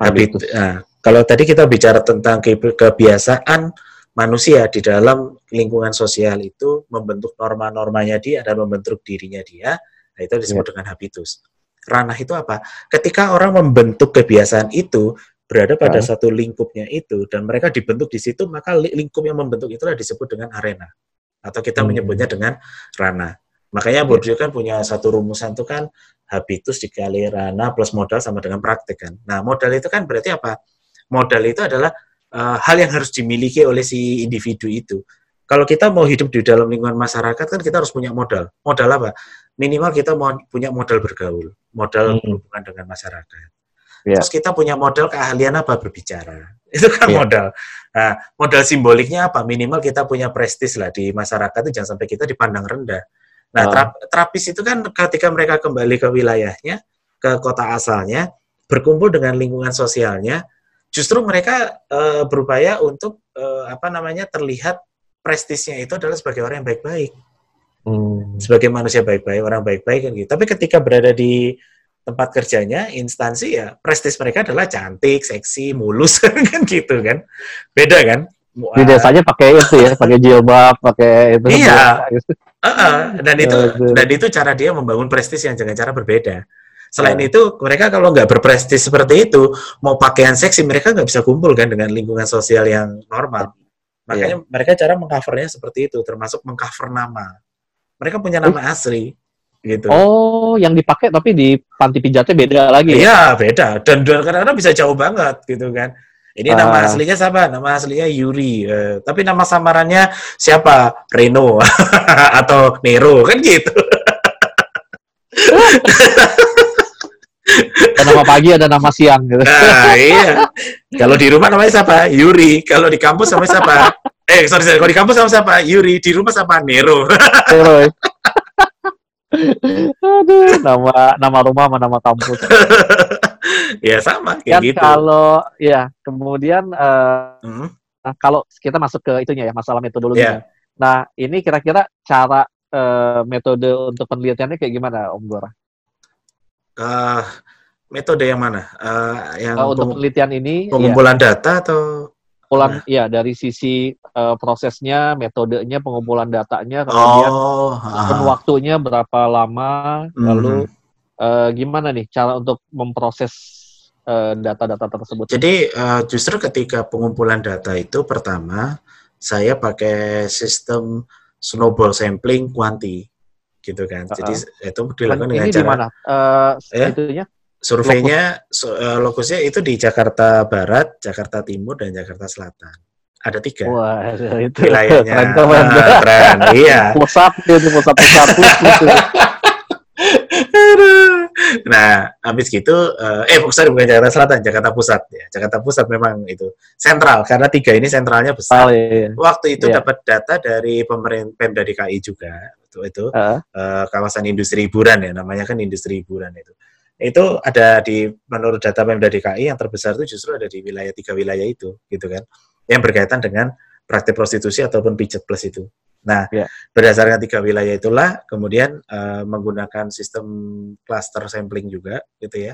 habitus. Habit, uh, kalau tadi kita bicara tentang ke- kebiasaan manusia di dalam lingkungan sosial itu membentuk norma-normanya dia dan membentuk dirinya dia, nah itu disebut hmm. dengan habitus. Ranah itu apa? Ketika orang membentuk kebiasaan itu berada pada nah. satu lingkupnya itu dan mereka dibentuk di situ, maka lingkup yang membentuk itulah disebut dengan arena atau kita hmm. menyebutnya dengan ranah. Makanya yeah. Bourdieu kan punya satu rumusan itu kan habitus dikali ranah plus modal sama dengan praktek kan. Nah modal itu kan berarti apa? Modal itu adalah uh, hal yang harus dimiliki oleh si individu itu. Kalau kita mau hidup di dalam lingkungan masyarakat kan kita harus punya modal. Modal apa? Minimal kita mau punya modal bergaul, modal hmm. berhubungan dengan masyarakat. Yeah. Terus kita punya modal keahlian apa? Berbicara. Itu kan yeah. modal. Nah, modal simboliknya apa? Minimal kita punya prestis lah di masyarakat itu, jangan sampai kita dipandang rendah. Nah, oh. terap, terapis itu kan ketika mereka kembali ke wilayahnya, ke kota asalnya, berkumpul dengan lingkungan sosialnya, justru mereka e, berupaya untuk e, apa namanya terlihat prestisnya itu adalah sebagai orang yang baik-baik. Hmm. Sebagai manusia baik-baik, orang baik-baik kan gitu. Tapi ketika berada di tempat kerjanya, instansi ya, prestis mereka adalah cantik, seksi, mulus, kan gitu kan. Beda kan? Di desanya pakai itu ya, pakai jilbab, pakai itu. Iya. Uh-uh. Dan itu dan itu cara dia membangun prestis yang dengan cara berbeda. Selain yeah. itu, mereka kalau nggak berprestis seperti itu, mau pakaian seksi, mereka nggak bisa kumpul kan dengan lingkungan sosial yang normal. Makanya yeah. mereka cara mengcovernya seperti itu, termasuk mengcover nama. Mereka punya nama asli. Gitu. Oh, yang dipakai tapi di panti pijatnya beda lagi. Iya, beda. Dan kadang-kadang bisa jauh banget gitu kan. Ini ah. nama aslinya siapa? Nama aslinya Yuri. Eh, tapi nama samarannya siapa? Reno atau Nero kan gitu. Nama pagi ada nama siang gitu. Nah, iya. Kalau di rumah namanya siapa? Yuri. Kalau di kampus namanya siapa? Eh, sorry, sorry. Kalau di kampus namanya siapa? Yuri. Di rumah siapa? Nero. Nero. Aduh, nama nama rumah sama nama kampus. Ya sama kayak dan gitu. Kalau ya kemudian uh, hmm? kalau kita masuk ke itunya ya, masalah metodologinya. Yeah. Nah, ini kira-kira cara uh, metode untuk penelitiannya kayak gimana, Om Gora? Uh, metode yang mana? Uh, yang uh, untuk pem- penelitian ini pengumpulan ya. data atau pengumpulan nah. ya dari sisi uh, prosesnya, metodenya, pengumpulan datanya, kemudian oh, uh. waktunya berapa lama, mm-hmm. lalu uh, gimana nih cara untuk memproses uh, data-data tersebut? Jadi uh, justru ketika pengumpulan data itu pertama saya pakai sistem snowball sampling kuanti, gitu kan. Uh-huh. Jadi itu dilakukan dengan ini cara. Ini di mana? Uh, ya? Itunya? Surveinya, lokusnya itu di Jakarta Barat, Jakarta Timur, dan Jakarta Selatan. Ada tiga. Wah, itu wilayahnya. Keren, ah, keren. Iya. Pusat, itu pusat-pusat. Nah, habis gitu, eh, sorry, bukan Jakarta Selatan, Jakarta Pusat. Ya, Jakarta Pusat memang itu sentral, karena tiga ini sentralnya besar. Oh, iya, iya. Waktu itu iya. dapat data dari pemerintah Pemda D K I juga. Itu, itu uh. Uh, kawasan industri hiburan ya, namanya kan industri hiburan itu. Itu ada di menurut data Pemda D K I yang terbesar itu justru ada di wilayah tiga wilayah itu gitu kan, yang berkaitan dengan praktik prostitusi ataupun pijat plus itu. Nah, yeah. berdasarkan tiga wilayah itulah kemudian uh, menggunakan sistem cluster sampling juga gitu ya,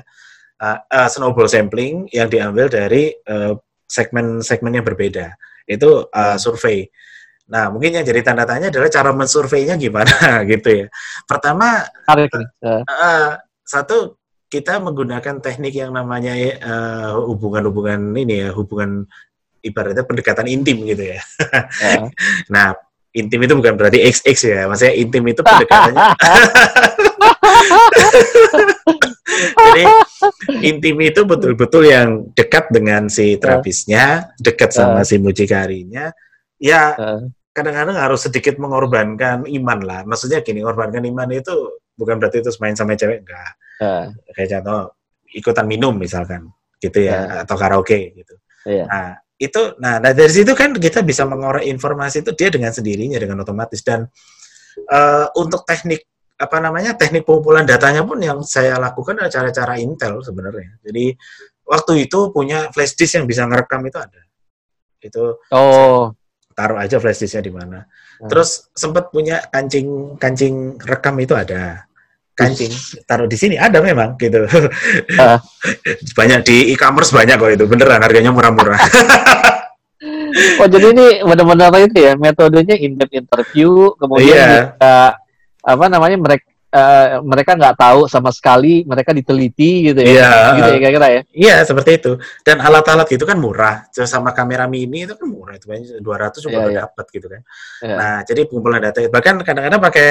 uh, uh, snowball sampling yang diambil dari uh, segmen-segmen yang berbeda itu uh, survei. Nah, mungkin yang jadi tanda tanya adalah cara mensurveinya gimana gitu ya. Pertama, uh, uh, satu kita menggunakan teknik yang namanya uh, hubungan-hubungan ini ya, hubungan ibaratnya pendekatan intim gitu ya. Yeah. Nah, intim itu bukan berarti X X ya, maksudnya intim itu pendekatannya. Jadi intim itu betul-betul yang dekat dengan si terapisnya, dekat sama si mucikarinya. Ya, kadang-kadang harus sedikit mengorbankan iman lah. Maksudnya gini, mengorbankan iman itu bukan berarti itu main sama cewek, enggak. Uh. Kayak contoh ikutan minum misalkan, gitu ya, uh. atau karaoke gitu. Yeah. Nah itu, nah dari situ kan kita bisa mengorek informasi itu dia dengan sendirinya, dengan otomatis. Dan uh, untuk teknik apa namanya teknik pengumpulan datanya pun yang saya lakukan adalah cara-cara intel sebenarnya. Jadi waktu itu punya flash disk yang bisa ngerekam itu ada. Itu oh. taruh aja flash disknya di mana. Uh. Terus sempat punya kancing kancing rekam itu ada. Kancing taruh di sini ada memang gitu. Uh. Banyak di e-commerce banyak kok itu. Beneran harganya murah-murah. Oh, jadi ini benar-benar itu ya, metodenya in-depth interview, kemudian yeah. kita, apa namanya mereka uh, mereka nggak tahu sama sekali, mereka diteliti gitu ya. Yeah. Gitu ya kira-kira ya. Iya, yeah, seperti itu. Dan alat-alat itu kan murah. Sama kamera mini itu kan murah itu banyak dua ratus cuma yeah, dapat yeah. gitu kan. Yeah. Nah, jadi pengumpulan data bahkan kadang-kadang pakai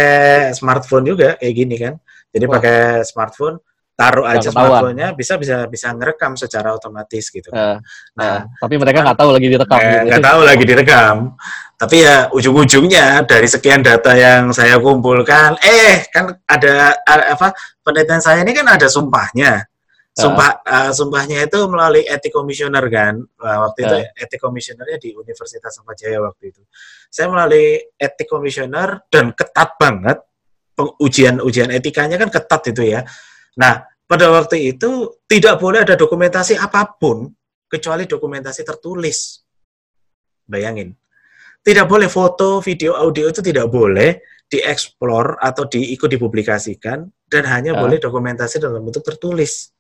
smartphone juga kayak gini kan. Jadi wah. Pakai smartphone, taruh aja nah, smartphone-nya, bisa bisa bisa ngerekam secara otomatis gitu. Uh, nah, uh, tapi mereka nggak tahu lagi direkam. Nggak gitu. tahu lagi direkam. Tapi ya ujung-ujungnya dari sekian data yang saya kumpulkan, eh kan ada apa penelitian saya ini kan ada sumpahnya. Sumpah uh, sumpahnya itu melalui ethics commissioner kan. Nah, waktu itu uh. ethics commissioner-nya di Universitas Al-Azhar Jaya waktu itu. Saya melalui ethics commissioner dan ketat banget. Ujian-ujian etikanya kan ketat itu ya. Nah, pada waktu itu tidak boleh ada dokumentasi apapun kecuali dokumentasi tertulis. Bayangin. Tidak boleh foto, video, audio itu tidak boleh dieksplor atau diikut dipublikasikan dan hanya uh. boleh dokumentasi dalam bentuk tertulis.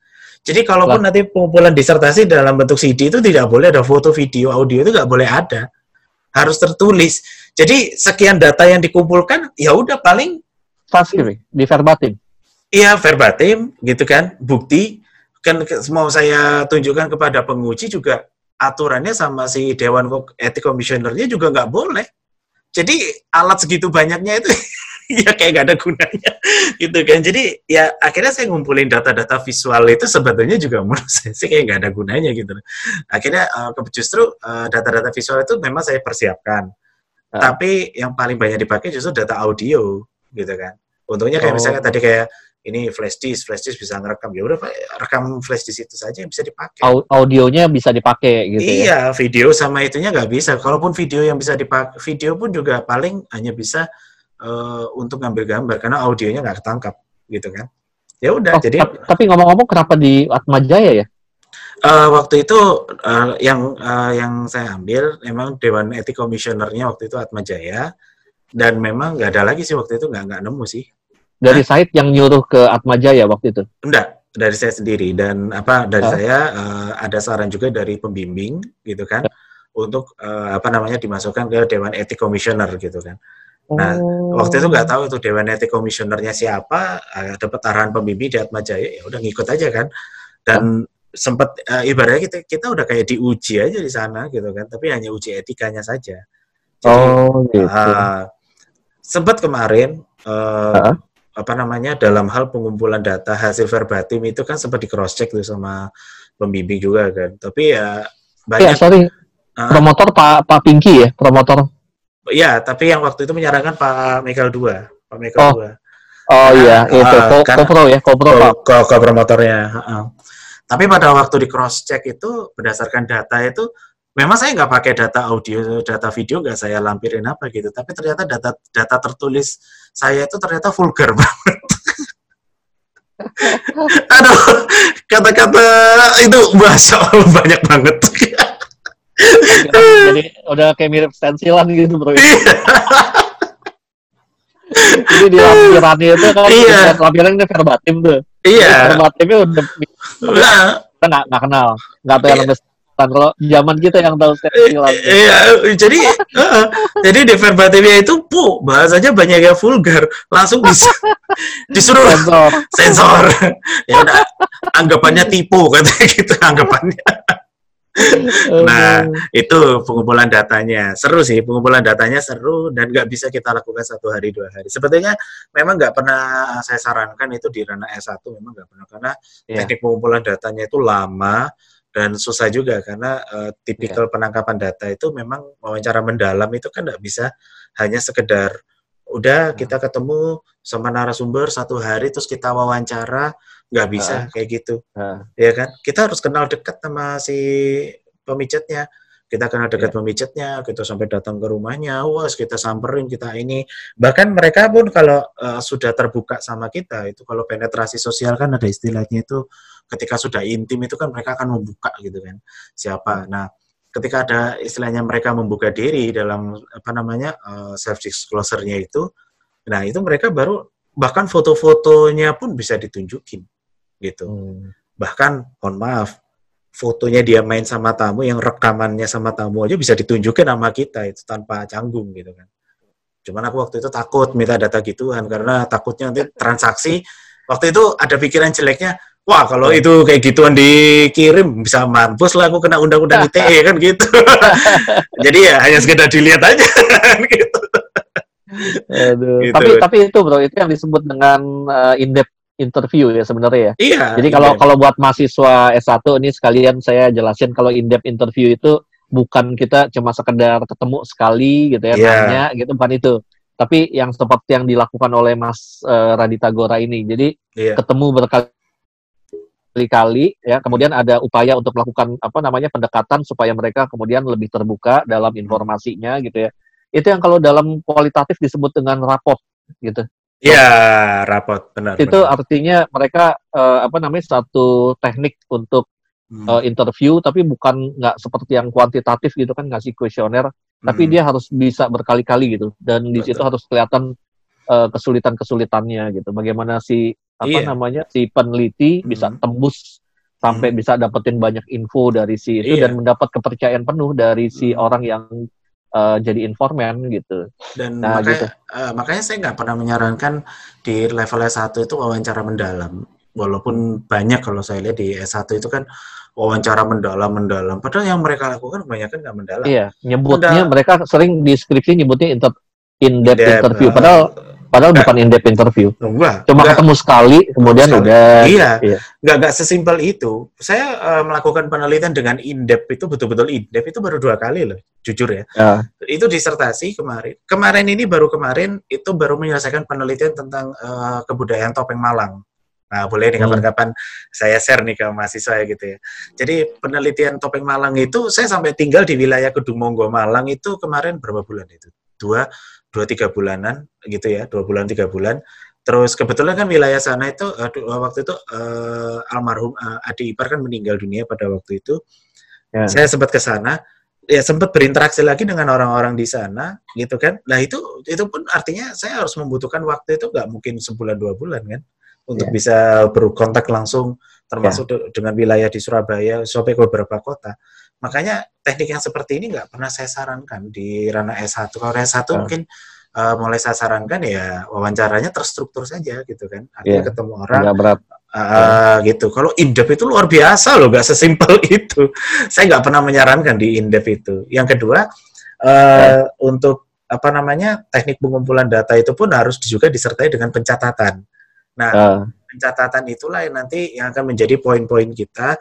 Jadi kalaupun Lep. nanti pengumpulan disertasi dalam bentuk C D itu tidak boleh ada foto, video, audio itu nggak boleh ada. Harus tertulis. Jadi sekian data yang dikumpulkan ya udah paling transkrip di verbatim. Iya, verbatim gitu kan. Bukti kan mau saya tunjukkan kepada penguji juga aturannya sama si Dewan Etik Komisionernya juga nggak boleh. Jadi alat segitu banyaknya itu ya kayak nggak ada gunanya gitu kan. Jadi ya akhirnya saya ngumpulin data-data visual itu sebetulnya juga menurut saya sih kayak nggak ada gunanya gitu. Akhirnya justru data-data visual itu memang saya persiapkan. Uh. Tapi yang paling banyak dipakai justru data audio. Gitu kan. Untungnya kayak oh. misalnya tadi kayak ini flash disk, flash disk bisa ngerekam. Ya udah rekam flash disk itu saja yang bisa dipakai. Audionya bisa dipakai gitu. Iya, ya? Video sama itunya nggak bisa. Kalaupun video yang bisa dipakai, video pun juga paling hanya bisa uh, untuk ngambil gambar karena audionya nggak ketangkap gitu kan. Ya udah. Oh, jadi tapi, tapi ngomong-ngomong kenapa di Atma Jaya ya? Uh, waktu itu uh, yang uh, yang saya ambil memang Dewan Etik Komisionernya waktu itu Atma Jaya. Dan memang nggak ada lagi sih waktu itu, nggak nggak nemu sih. Dari Sahid yang nyuruh ke Atma Jaya waktu itu? Enggak, dari saya sendiri. Dan apa dari oh. saya uh, ada saran juga dari pembimbing gitu kan, oh. untuk uh, apa namanya dimasukkan ke Dewan Etik Komisioner gitu kan. Nah, oh. waktu itu nggak tahu itu Dewan Etik Komisionernya siapa, uh, dapat arahan pembimbing di Atma Jaya, ya udah ngikut aja kan. Dan oh. sempat uh, ibaratnya kita kita udah kayak diuji aja di sana gitu kan, tapi hanya uji etikanya saja. Jadi, oh gitu. Uh, sempat kemarin. Uh, uh-huh. apa namanya dalam hal pengumpulan data hasil verbatim itu kan sempat di cross check tuh sama pembimbing juga kan, tapi ya banyak ya, sorry. Uh, promotor Pak Pak Pinky ya promotor ya, tapi yang waktu itu menyarankan Pak Michael dua Pak Michael oh. dua oh iya nah, itu uh, ko- kopro ya kopro Pak ko, ko, ko promotornya uh-uh. Tapi pada waktu di cross check itu berdasarkan data itu memang saya nggak pakai data audio, data video nggak saya lampirin apa gitu, tapi ternyata data data tertulis saya itu ternyata vulgar banget. Aduh, kata-kata itu bahasa banyak banget. Jadi udah kayak mirip stensilan gitu bro. Jadi di lampirannya itu kan iya. lampirannya verbatim tuh. Iya. Verbatimnya udah nah. kita nggak nggak kenal, nggak tahu yang besar. Kalau zaman kita yang tahu stensilan. Iya, jadi uh, jadi di verbatimnya itu bu, bahasanya banyak yang vulgar, langsung bisa disuruh sensor. sensor. Ya udah anggapannya tipu katanya gitu anggapannya. Nah, itu pengumpulan datanya. Seru sih, pengumpulan datanya seru dan nggak bisa kita lakukan satu hari dua hari. Sebetulnya memang nggak pernah saya sarankan itu di ranah S satu, memang nggak pernah karena yeah. teknik pengumpulan datanya itu lama. Dan susah juga karena uh, tipikal yeah. penangkapan data itu memang wawancara mendalam itu kan nggak bisa hanya sekedar udah hmm. kita ketemu sama narasumber satu hari terus kita wawancara, nggak bisa uh. kayak gitu, uh. ya kan? Kita harus kenal dekat sama si pemijatnya, kita kenal dekat yeah. pemijatnya, kita sampai datang ke rumahnya, wah kita samperin kita ini, bahkan mereka pun kalau uh, sudah terbuka sama kita itu kalau penetrasi sosial kan ada istilahnya itu. Ketika sudah intim itu kan mereka akan membuka gitu kan siapa. Nah, ketika ada istilahnya mereka membuka diri dalam apa namanya uh, self disclosure-nya itu, nah itu mereka baru bahkan foto-fotonya pun bisa ditunjukin gitu. Hmm. Bahkan mohon maaf, fotonya dia main sama tamu yang rekamannya sama tamu aja bisa ditunjukin sama kita itu tanpa canggung gitu kan. Cuman aku waktu itu takut minta data gituan karena takutnya nanti transaksi waktu itu ada pikiran jeleknya. Wah, kalau hmm. itu kayak gituan dikirim bisa mampus lah aku kena undang-undang I T E kan gitu. Jadi ya hanya sekedar dilihat aja gitu. Aduh. Gitu. Tapi tapi itu bro, itu yang disebut dengan uh, in-depth interview ya sebenarnya ya. Iya. Jadi kalau kalau buat mahasiswa S satu ini sekalian saya jelasin kalau in-depth interview itu bukan kita cuma sekedar ketemu sekali gitu ya, yeah. nanya gitu bukan itu. Tapi yang seperti yang dilakukan oleh Mas uh, Radita Gora ini. Jadi yeah. ketemu berkali kali-kali ya, kemudian ada upaya untuk melakukan apa namanya pendekatan supaya mereka kemudian lebih terbuka dalam informasinya gitu ya. Itu yang kalau dalam kualitatif disebut dengan rapot gitu. Iya, rapot benar. Itu benar. Artinya mereka uh, apa namanya satu teknik untuk hmm. uh, interview tapi bukan nggak seperti yang kuantitatif gitu kan ngasih kuesioner, hmm. tapi dia harus bisa berkali-kali gitu dan di situ harus kelihatan uh, kesulitan-kesulitannya gitu. Bagaimana si apa iya. namanya si peneliti hmm. bisa tembus sampai hmm. bisa dapetin banyak info dari si itu iya. dan mendapat kepercayaan penuh dari si hmm. orang yang uh, jadi informan gitu. Dan nah, makanya, gitu. Uh, makanya saya nggak pernah menyarankan di level S satu itu wawancara mendalam, walaupun banyak kalau saya lihat di S satu itu kan wawancara mendalam-mendalam. Padahal yang mereka lakukan kebanyakan nggak mendalam. Iya, nyebutnya Menda- mereka sering di skripsi nyebutnya inter- in-depth in-depth interview, uh, padahal Padahal nggak. Bukan in-depth interview, nggak. Cuma nggak. Ketemu sekali, kemudian sekali. Udah. Iya, nggak iya. sesimpel itu. Saya uh, melakukan penelitian dengan in-depth itu betul-betul in-depth itu baru dua kali loh, jujur ya. Uh. Itu disertasi kemarin. Kemarin ini baru kemarin itu baru menyelesaikan penelitian tentang uh, kebudayaan Topeng Malang. Nah, boleh nih kapan-kapan hmm. saya share nih ke mahasiswa ya gitu ya. Jadi penelitian Topeng Malang itu, saya sampai tinggal di wilayah Kedung Munggo Malang itu kemarin berapa bulan itu? Dua. dua tiga bulanan gitu ya, dua bulan tiga bulan. Terus kebetulan kan wilayah sana itu uh, waktu itu uh, almarhum uh, Adi Ipar kan meninggal dunia pada waktu itu. Ya. Saya sempat ke sana. ya sempat berinteraksi lagi dengan orang-orang di sana gitu kan. Nah itu itu pun artinya saya harus membutuhkan waktu, itu nggak mungkin sebulan dua bulan kan untuk yeah. bisa berkontak langsung termasuk yeah. dengan wilayah di Surabaya sampai ke beberapa kota. Makanya teknik yang seperti ini nggak pernah saya sarankan di ranah S satu. Kalau S satu oh. mungkin uh, mulai saya sarankan ya wawancaranya terstruktur saja gitu kan. Artinya yeah. ketemu orang. Nggak berat. Uh, yeah. gitu. Kalau indep itu luar biasa loh, gak sesimpel itu. Saya nggak pernah menyarankan di indep itu. Yang kedua, uh, yeah. untuk apa namanya teknik pengumpulan data itu pun harus juga disertai dengan pencatatan. Nah, uh. pencatatan itulah yang nanti yang akan menjadi poin-poin kita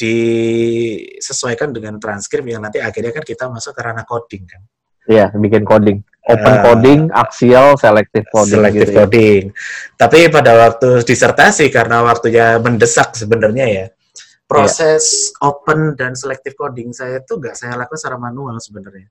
disesuaikan dengan transkrip yang nanti akhirnya kan kita masuk ke ranah coding kan. Iya, bikin coding. Open coding, uh, axial, selective coding. Selective gitu coding. Ya. Tapi pada waktu disertasi, karena waktunya mendesak sebenarnya ya, proses yeah. open dan selective coding saya itu nggak saya lakukan secara manual sebenarnya.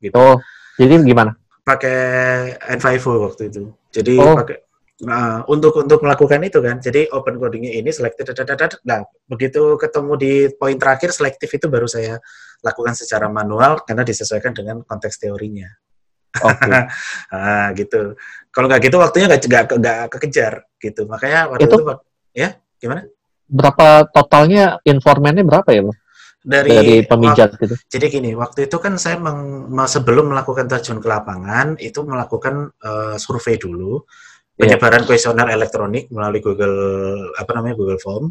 Gitu. Oh, jadi gimana? Pakai NVivo waktu itu. Jadi oh. pakai nah, untuk untuk melakukan itu kan. Jadi open codingnya ini selective. Dadadadad. Nah, begitu ketemu di poin terakhir selective itu baru saya lakukan secara manual karena disesuaikan dengan konteks teorinya. Okay. Nah, gitu. Kalau nggak gitu waktunya nggak nggak nggak kekejar gitu. Makanya waktu itu, itu ya gimana? Berapa totalnya informannya berapa ya, Bang? Dari, dari pemijat wak- gitu. Jadi gini, waktu itu kan saya meng- sebelum melakukan terjun ke lapangan itu melakukan uh, survei dulu penyebaran yeah. kuesioner elektronik melalui Google apa namanya Google Form.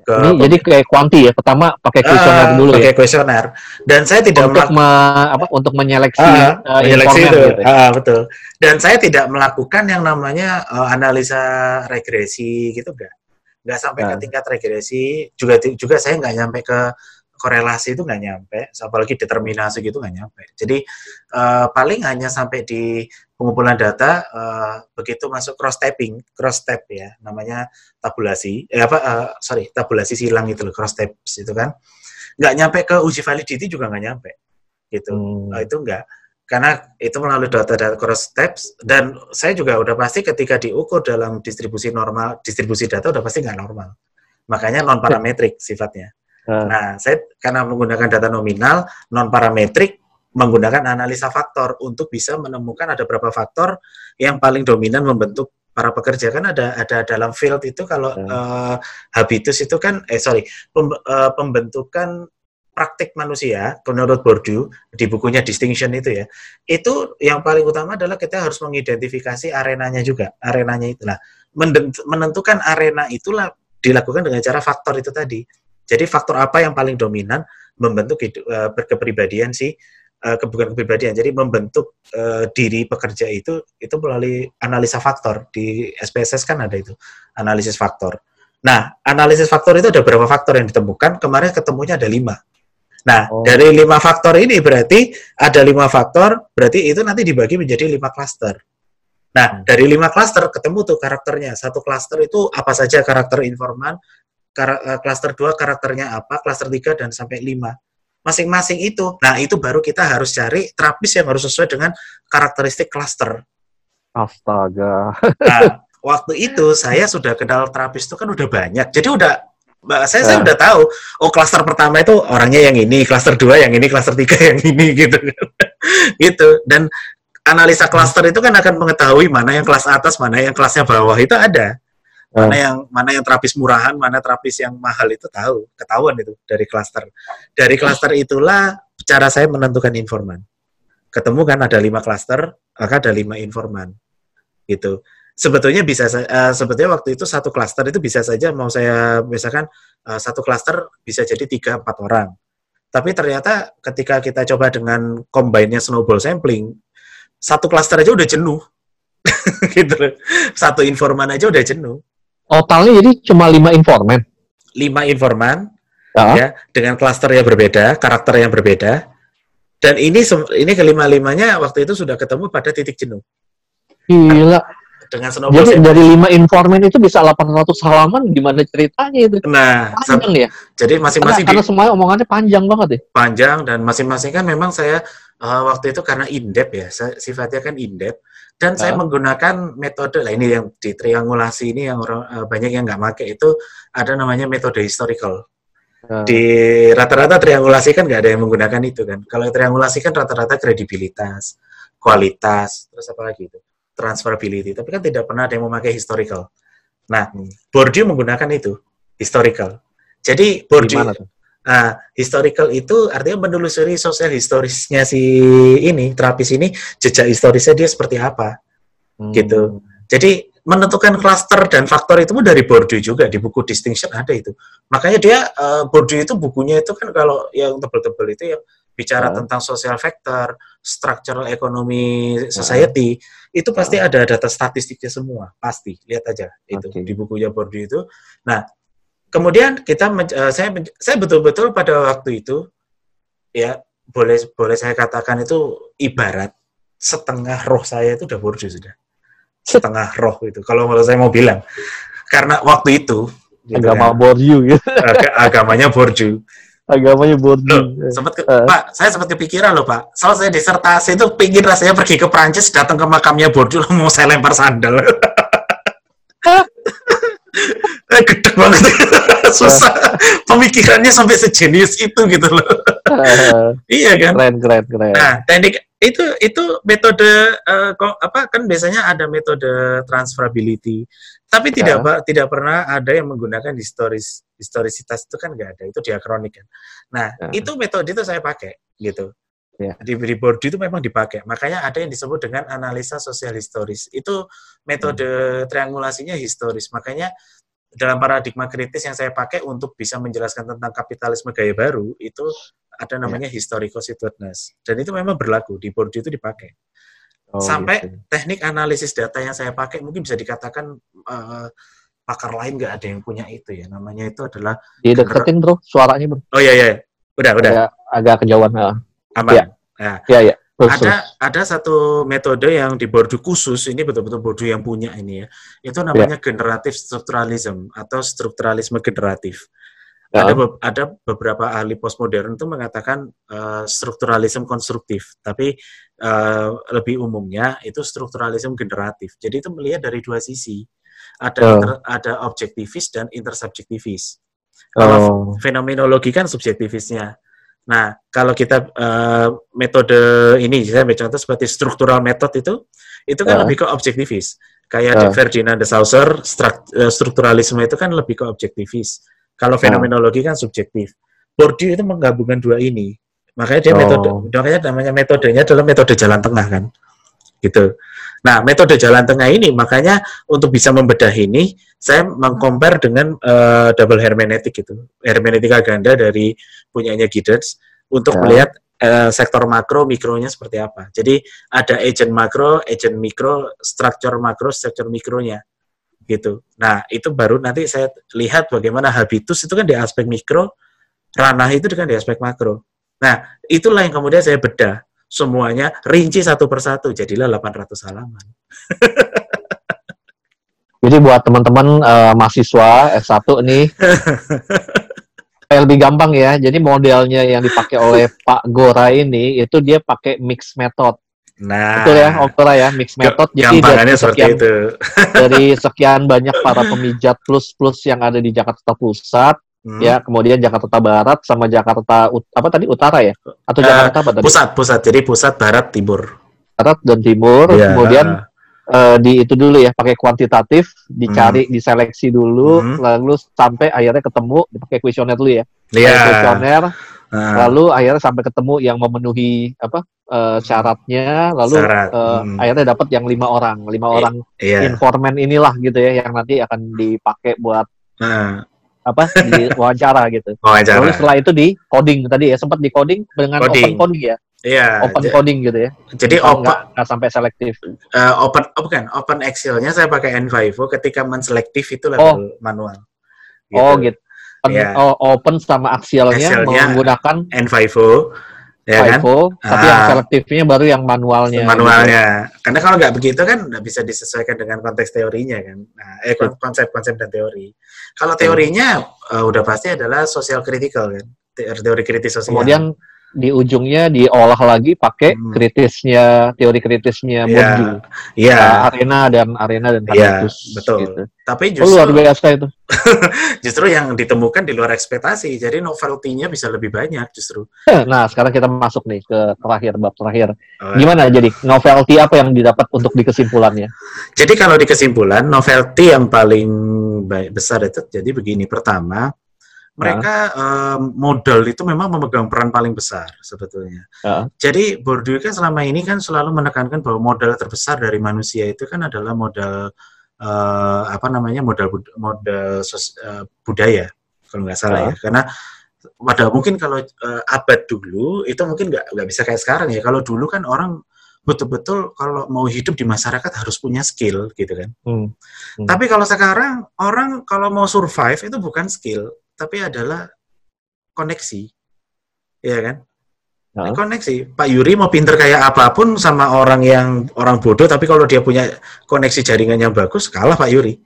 Ke ini pem- jadi kayak kuanti ya, pertama pakai kuesioner uh, dulu pakai ya. kuesioner. Dan saya tidak untuk melaku- me, apa untuk menyeleksi uh, uh, menyeleksi itu. Gitu ya. Uh, betul. Dan saya tidak melakukan yang namanya uh, analisa regresi gitu enggak. Enggak sampai nah. ke tingkat regresi, juga juga saya enggak nyampe ke korelasi itu enggak nyampe, apalagi determinasi gitu enggak nyampe. Jadi uh, paling hanya sampai di pengumpulan data uh, begitu masuk cross tapping, cross tap ya namanya tabulasi, eh apa uh, sorry tabulasi silang itu loh, cross taps itu kan nggak nyampe ke uji validity juga nggak nyampe gitu, hmm. oh, itu nggak karena itu melalui data-data cross taps dan saya juga udah pasti ketika diukur dalam distribusi normal, distribusi data udah pasti nggak normal, makanya non parametrik sifatnya. Hmm. Nah saya karena menggunakan data nominal non parametrik menggunakan analisa faktor untuk bisa menemukan ada berapa faktor yang paling dominan membentuk para pekerja kan ada ada dalam field itu kalau hmm. uh, habitus itu kan eh sorry pem, uh, pembentukan praktik manusia menurut Bourdieu di bukunya Distinction itu ya itu yang paling utama adalah kita harus mengidentifikasi arenanya juga arenanya itulah menentukan arena itulah dilakukan dengan cara faktor itu tadi jadi faktor apa yang paling dominan membentuk uh, kepribadian si Uh, bukan kepribadian, jadi membentuk uh, diri pekerja itu itu melalui analisa faktor di S P S S kan ada itu analisis faktor. Nah analisis faktor itu ada berapa faktor yang ditemukan kemarin ketemunya ada lima. Nah oh. dari lima faktor ini berarti ada lima faktor berarti itu nanti dibagi menjadi lima klaster. Nah dari lima klaster ketemu tuh karakternya satu klaster itu apa saja karakter informan, kar- klaster dua karakternya apa, klaster tiga dan sampai lima. Masing-masing itu, nah itu baru kita harus cari terapis yang harus sesuai dengan karakteristik klaster. Astaga. Nah, waktu itu saya sudah kenal terapis itu kan udah banyak, jadi udah saya, saya udah tahu, oh klaster pertama itu orangnya yang ini, klaster dua yang ini, klaster tiga yang ini gitu, gitu. Dan analisa klaster itu kan akan mengetahui mana yang kelas atas, mana yang kelasnya bawah itu ada. Mana yang mana yang terapis murahan, mana terapis yang mahal itu tahu, ketahuan itu dari klaster. Dari klaster itulah cara saya menentukan informan. Ketemu kan ada lima klaster, maka ada lima informan. Gitu. Sebetulnya bisa uh, sebetulnya waktu itu satu klaster itu bisa saja mau saya misalkan uh, satu klaster bisa jadi tiga empat orang. Tapi ternyata ketika kita coba dengan combine-nya snowball sampling, satu klaster aja udah jenuh. Gitu. Satu informan aja udah jenuh. Totalnya jadi cuma lima informan. Lima informan, uh-huh. ya, dengan klaster yang berbeda, karakter yang berbeda. Dan ini ini kelima-limanya waktu itu sudah ketemu pada titik jenuh. Gila. Dengan snowball. Jadi dari lima informan itu bisa delapan ratus halaman, gimana ceritanya itu? Nah, panjang se- ya. Jadi masing-masing. Karena, di, karena semuanya omongannya panjang banget ya. Panjang dan masing-masing kan memang saya uh, waktu itu karena in-depth ya, saya, sifatnya kan in-depth. Dan saya uh. menggunakan metode, lah ini yang di triangulasi ini yang orang, uh, banyak yang nggak pakai itu ada namanya metode historical. Hmm. Di rata-rata triangulasi kan nggak ada yang menggunakan itu kan. Kalau triangulasi kan rata-rata kredibilitas, kualitas, terus apa lagi itu, transferability. Tapi kan tidak pernah ada yang memakai historical. Nah, hmm. Bourdieu menggunakan itu, historical. Jadi Bourdieu, uh, historical itu artinya menelusuri sosial historisnya si ini, terapis ini, jejak historisnya dia seperti apa, hmm. gitu. Jadi menentukan klaster dan faktor itu dari Bourdieu juga, di buku Distinction ada itu. Makanya dia, uh, Bourdieu itu bukunya itu kan kalau yang tebel-tebel itu yang bicara uh. tentang social factor, structural economy society, uh. itu pasti uh. ada data statistiknya semua, pasti, lihat aja itu okay. di bukunya Bourdieu itu. Nah, kemudian kita, uh, saya saya betul-betul pada waktu itu, ya boleh boleh saya katakan itu ibarat setengah roh saya itu udah Bourdieu sudah. Setengah roh itu, kalau saya mau bilang, karena waktu itu gitu agama kan, Bourdieu gitu. Ag- agamanya Bourdieu agamanya Bourdieu sempat ke- uh. Pak, saya sempat kepikiran loh Pak, soal saya disertasi itu pingin rasanya pergi ke Prancis, datang ke makamnya Bourdieu, mau saya lempar sandal. Gede banget. Susah pemikirannya sampai sejenius itu gitu loh. uh, iya kan, keren keren keren. Nah, teknik itu itu metode uh, apa kan biasanya ada metode transferability, tapi tidak uh. tidak pernah ada yang menggunakan historis historisitas itu kan nggak ada, itu diakronik kan. Nah uh. itu metode itu saya pakai gitu yeah. di di Bourdieu itu memang dipakai, makanya ada yang disebut dengan analisa sosial historis, itu metode hmm. triangulasinya historis. Makanya dalam paradigma kritis yang saya pakai untuk bisa menjelaskan tentang kapitalisme gaya baru itu ada namanya yeah. historico-situatedness. Dan itu memang berlaku, di Bourdieu itu dipakai. Oh, sampai gitu. Teknik analisis data yang saya pakai, mungkin bisa dikatakan uh, pakar lain nggak ada yang punya itu ya. Namanya itu adalah... Dideketin gener- bro, suaranya bro. Oh iya, iya. Udah, udah. Agak, agak kejauhan. Aman? Iya, iya. Ya, ya. Ada ada satu metode yang di Bourdieu khusus, ini betul-betul Bourdieu yang punya ini ya. Itu namanya yeah. generatif strukturalism atau strukturalisme generatif. Yeah. Ada be- ada beberapa ahli postmodern itu mengatakan uh, strukturalisme konstruktif, tapi uh, lebih umumnya itu strukturalisme generatif. Jadi itu melihat dari dua sisi. Ada yeah. inter- ada objektivis dan intersubjektivis. Kalau oh. fenomenologi kan subjektivisnya. Nah, kalau kita uh, metode ini, saya ambil contoh seperti struktural method itu, itu kan uh. lebih ke objektivis. Kayak uh. di Ferdinand de Saussure, strukt, uh, strukturalisme itu kan lebih ke objektivis. Kalau fenomenologi uh. kan subjektif. Bourdieu itu menggabungkan dua ini. Makanya dia oh. metode, makanya namanya metodenya adalah metode jalan tengah kan, gitu. Nah, metode jalan tengah ini, makanya untuk bisa membedah ini, saya mengcompare dengan uh, double hermeneutik gitu. Hermeneutika ganda dari punyanya Giddens untuk ya. melihat uh, sektor makro, mikronya seperti apa. Jadi ada agent makro, agent mikro, struktur makro, struktur mikronya gitu. Nah, itu baru nanti saya lihat bagaimana habitus itu kan di aspek mikro, ranah itu kan di aspek makro. Nah, itulah yang kemudian saya bedah. Semuanya rinci satu persatu, jadilah delapan ratus halaman. Jadi buat teman-teman uh, mahasiswa S satu ini lebih gampang ya. Jadi modelnya yang dipakai oleh Pak Gora ini itu dia pakai mixed method. Nah, betul ya, Gora ya, mixed method. Jadi dari sekian, itu. dari sekian banyak para pemijat plus-plus yang ada di Jakarta Pusat. Hmm. Ya, kemudian Jakarta Barat sama Jakarta ut- apa tadi utara ya? Atau Jakarta uh, apa tadi? Pusat, pusat. Jadi pusat, barat, timur. Barat dan timur. Yeah. Kemudian uh, di itu dulu ya, pakai kuantitatif, dicari, hmm. diseleksi dulu, hmm. lalu sampai akhirnya ketemu dipakai kuesioner dulu ya. Iya. Yeah. Kuesioner. Uh. Lalu akhirnya sampai ketemu yang memenuhi apa uh, syaratnya, lalu Syarat. uh, hmm. akhirnya dapat yang lima orang, lima eh, orang yeah. informan inilah gitu ya, yang nanti akan dipakai buat uh. apa di wawancara gitu. Wawancara. Lalu setelah itu di coding tadi ya, sempat di coding dengan coding. open coding ya. Iya. Open j- coding gitu ya. Jadi Bisa open nggak, nggak sampai selektif. Uh, open bukan oh, open Excel-nya saya pakai NVivo, ketika menselektif itu level oh. manual. Gitu. Oh gitu. Open, yeah. oh, open sama aksialnya menggunakan NVivo. Ya kan? Info, tapi ah. yang selektifnya baru yang manualnya. Manualnya, gitu. Karena kalau nggak begitu kan nggak bisa disesuaikan dengan konteks teorinya kan. Nah, eh konsep-konsep dan teori. Kalau teorinya uh, udah pasti adalah social critical kan, teori kritis sosial. Kemudian di ujungnya diolah lagi pakai hmm. kritisnya, teori kritisnya Bourdieu. Yeah. Yeah. Nah, Arena dan Arena dan Habitus. Yeah, betul. Gitu. Tapi justru oh, luar biasa itu. Justru yang ditemukan di luar ekspektasi. Jadi novelty-nya bisa lebih banyak justru. Nah, sekarang kita masuk nih ke terakhir, bab terakhir. Oh, gimana jadi novelty apa yang didapat untuk di kesimpulannya? Jadi kalau di kesimpulan, novelty yang paling besar itu jadi begini. Pertama, mereka uh. um, model itu memang memegang peran paling besar sebetulnya. Uh. Jadi Bourdieu kan selama ini kan selalu menekankan bahwa modal terbesar dari manusia itu kan adalah modal uh, apa namanya modal modal sos, uh, budaya kalau nggak salah uh. ya. Karena pada mungkin kalau uh, abad dulu itu mungkin nggak nggak bisa kayak sekarang ya. Kalau dulu kan orang betul-betul kalau mau hidup di masyarakat harus punya skill gitu kan. Hmm. Hmm. Tapi kalau sekarang orang kalau mau survive itu bukan skill, tapi adalah koneksi, ya kan? Nah. Koneksi. Pak Yuri mau pinter kayak apapun sama orang yang orang bodoh, tapi kalau dia punya koneksi jaringan yang bagus, kalah Pak Yuri.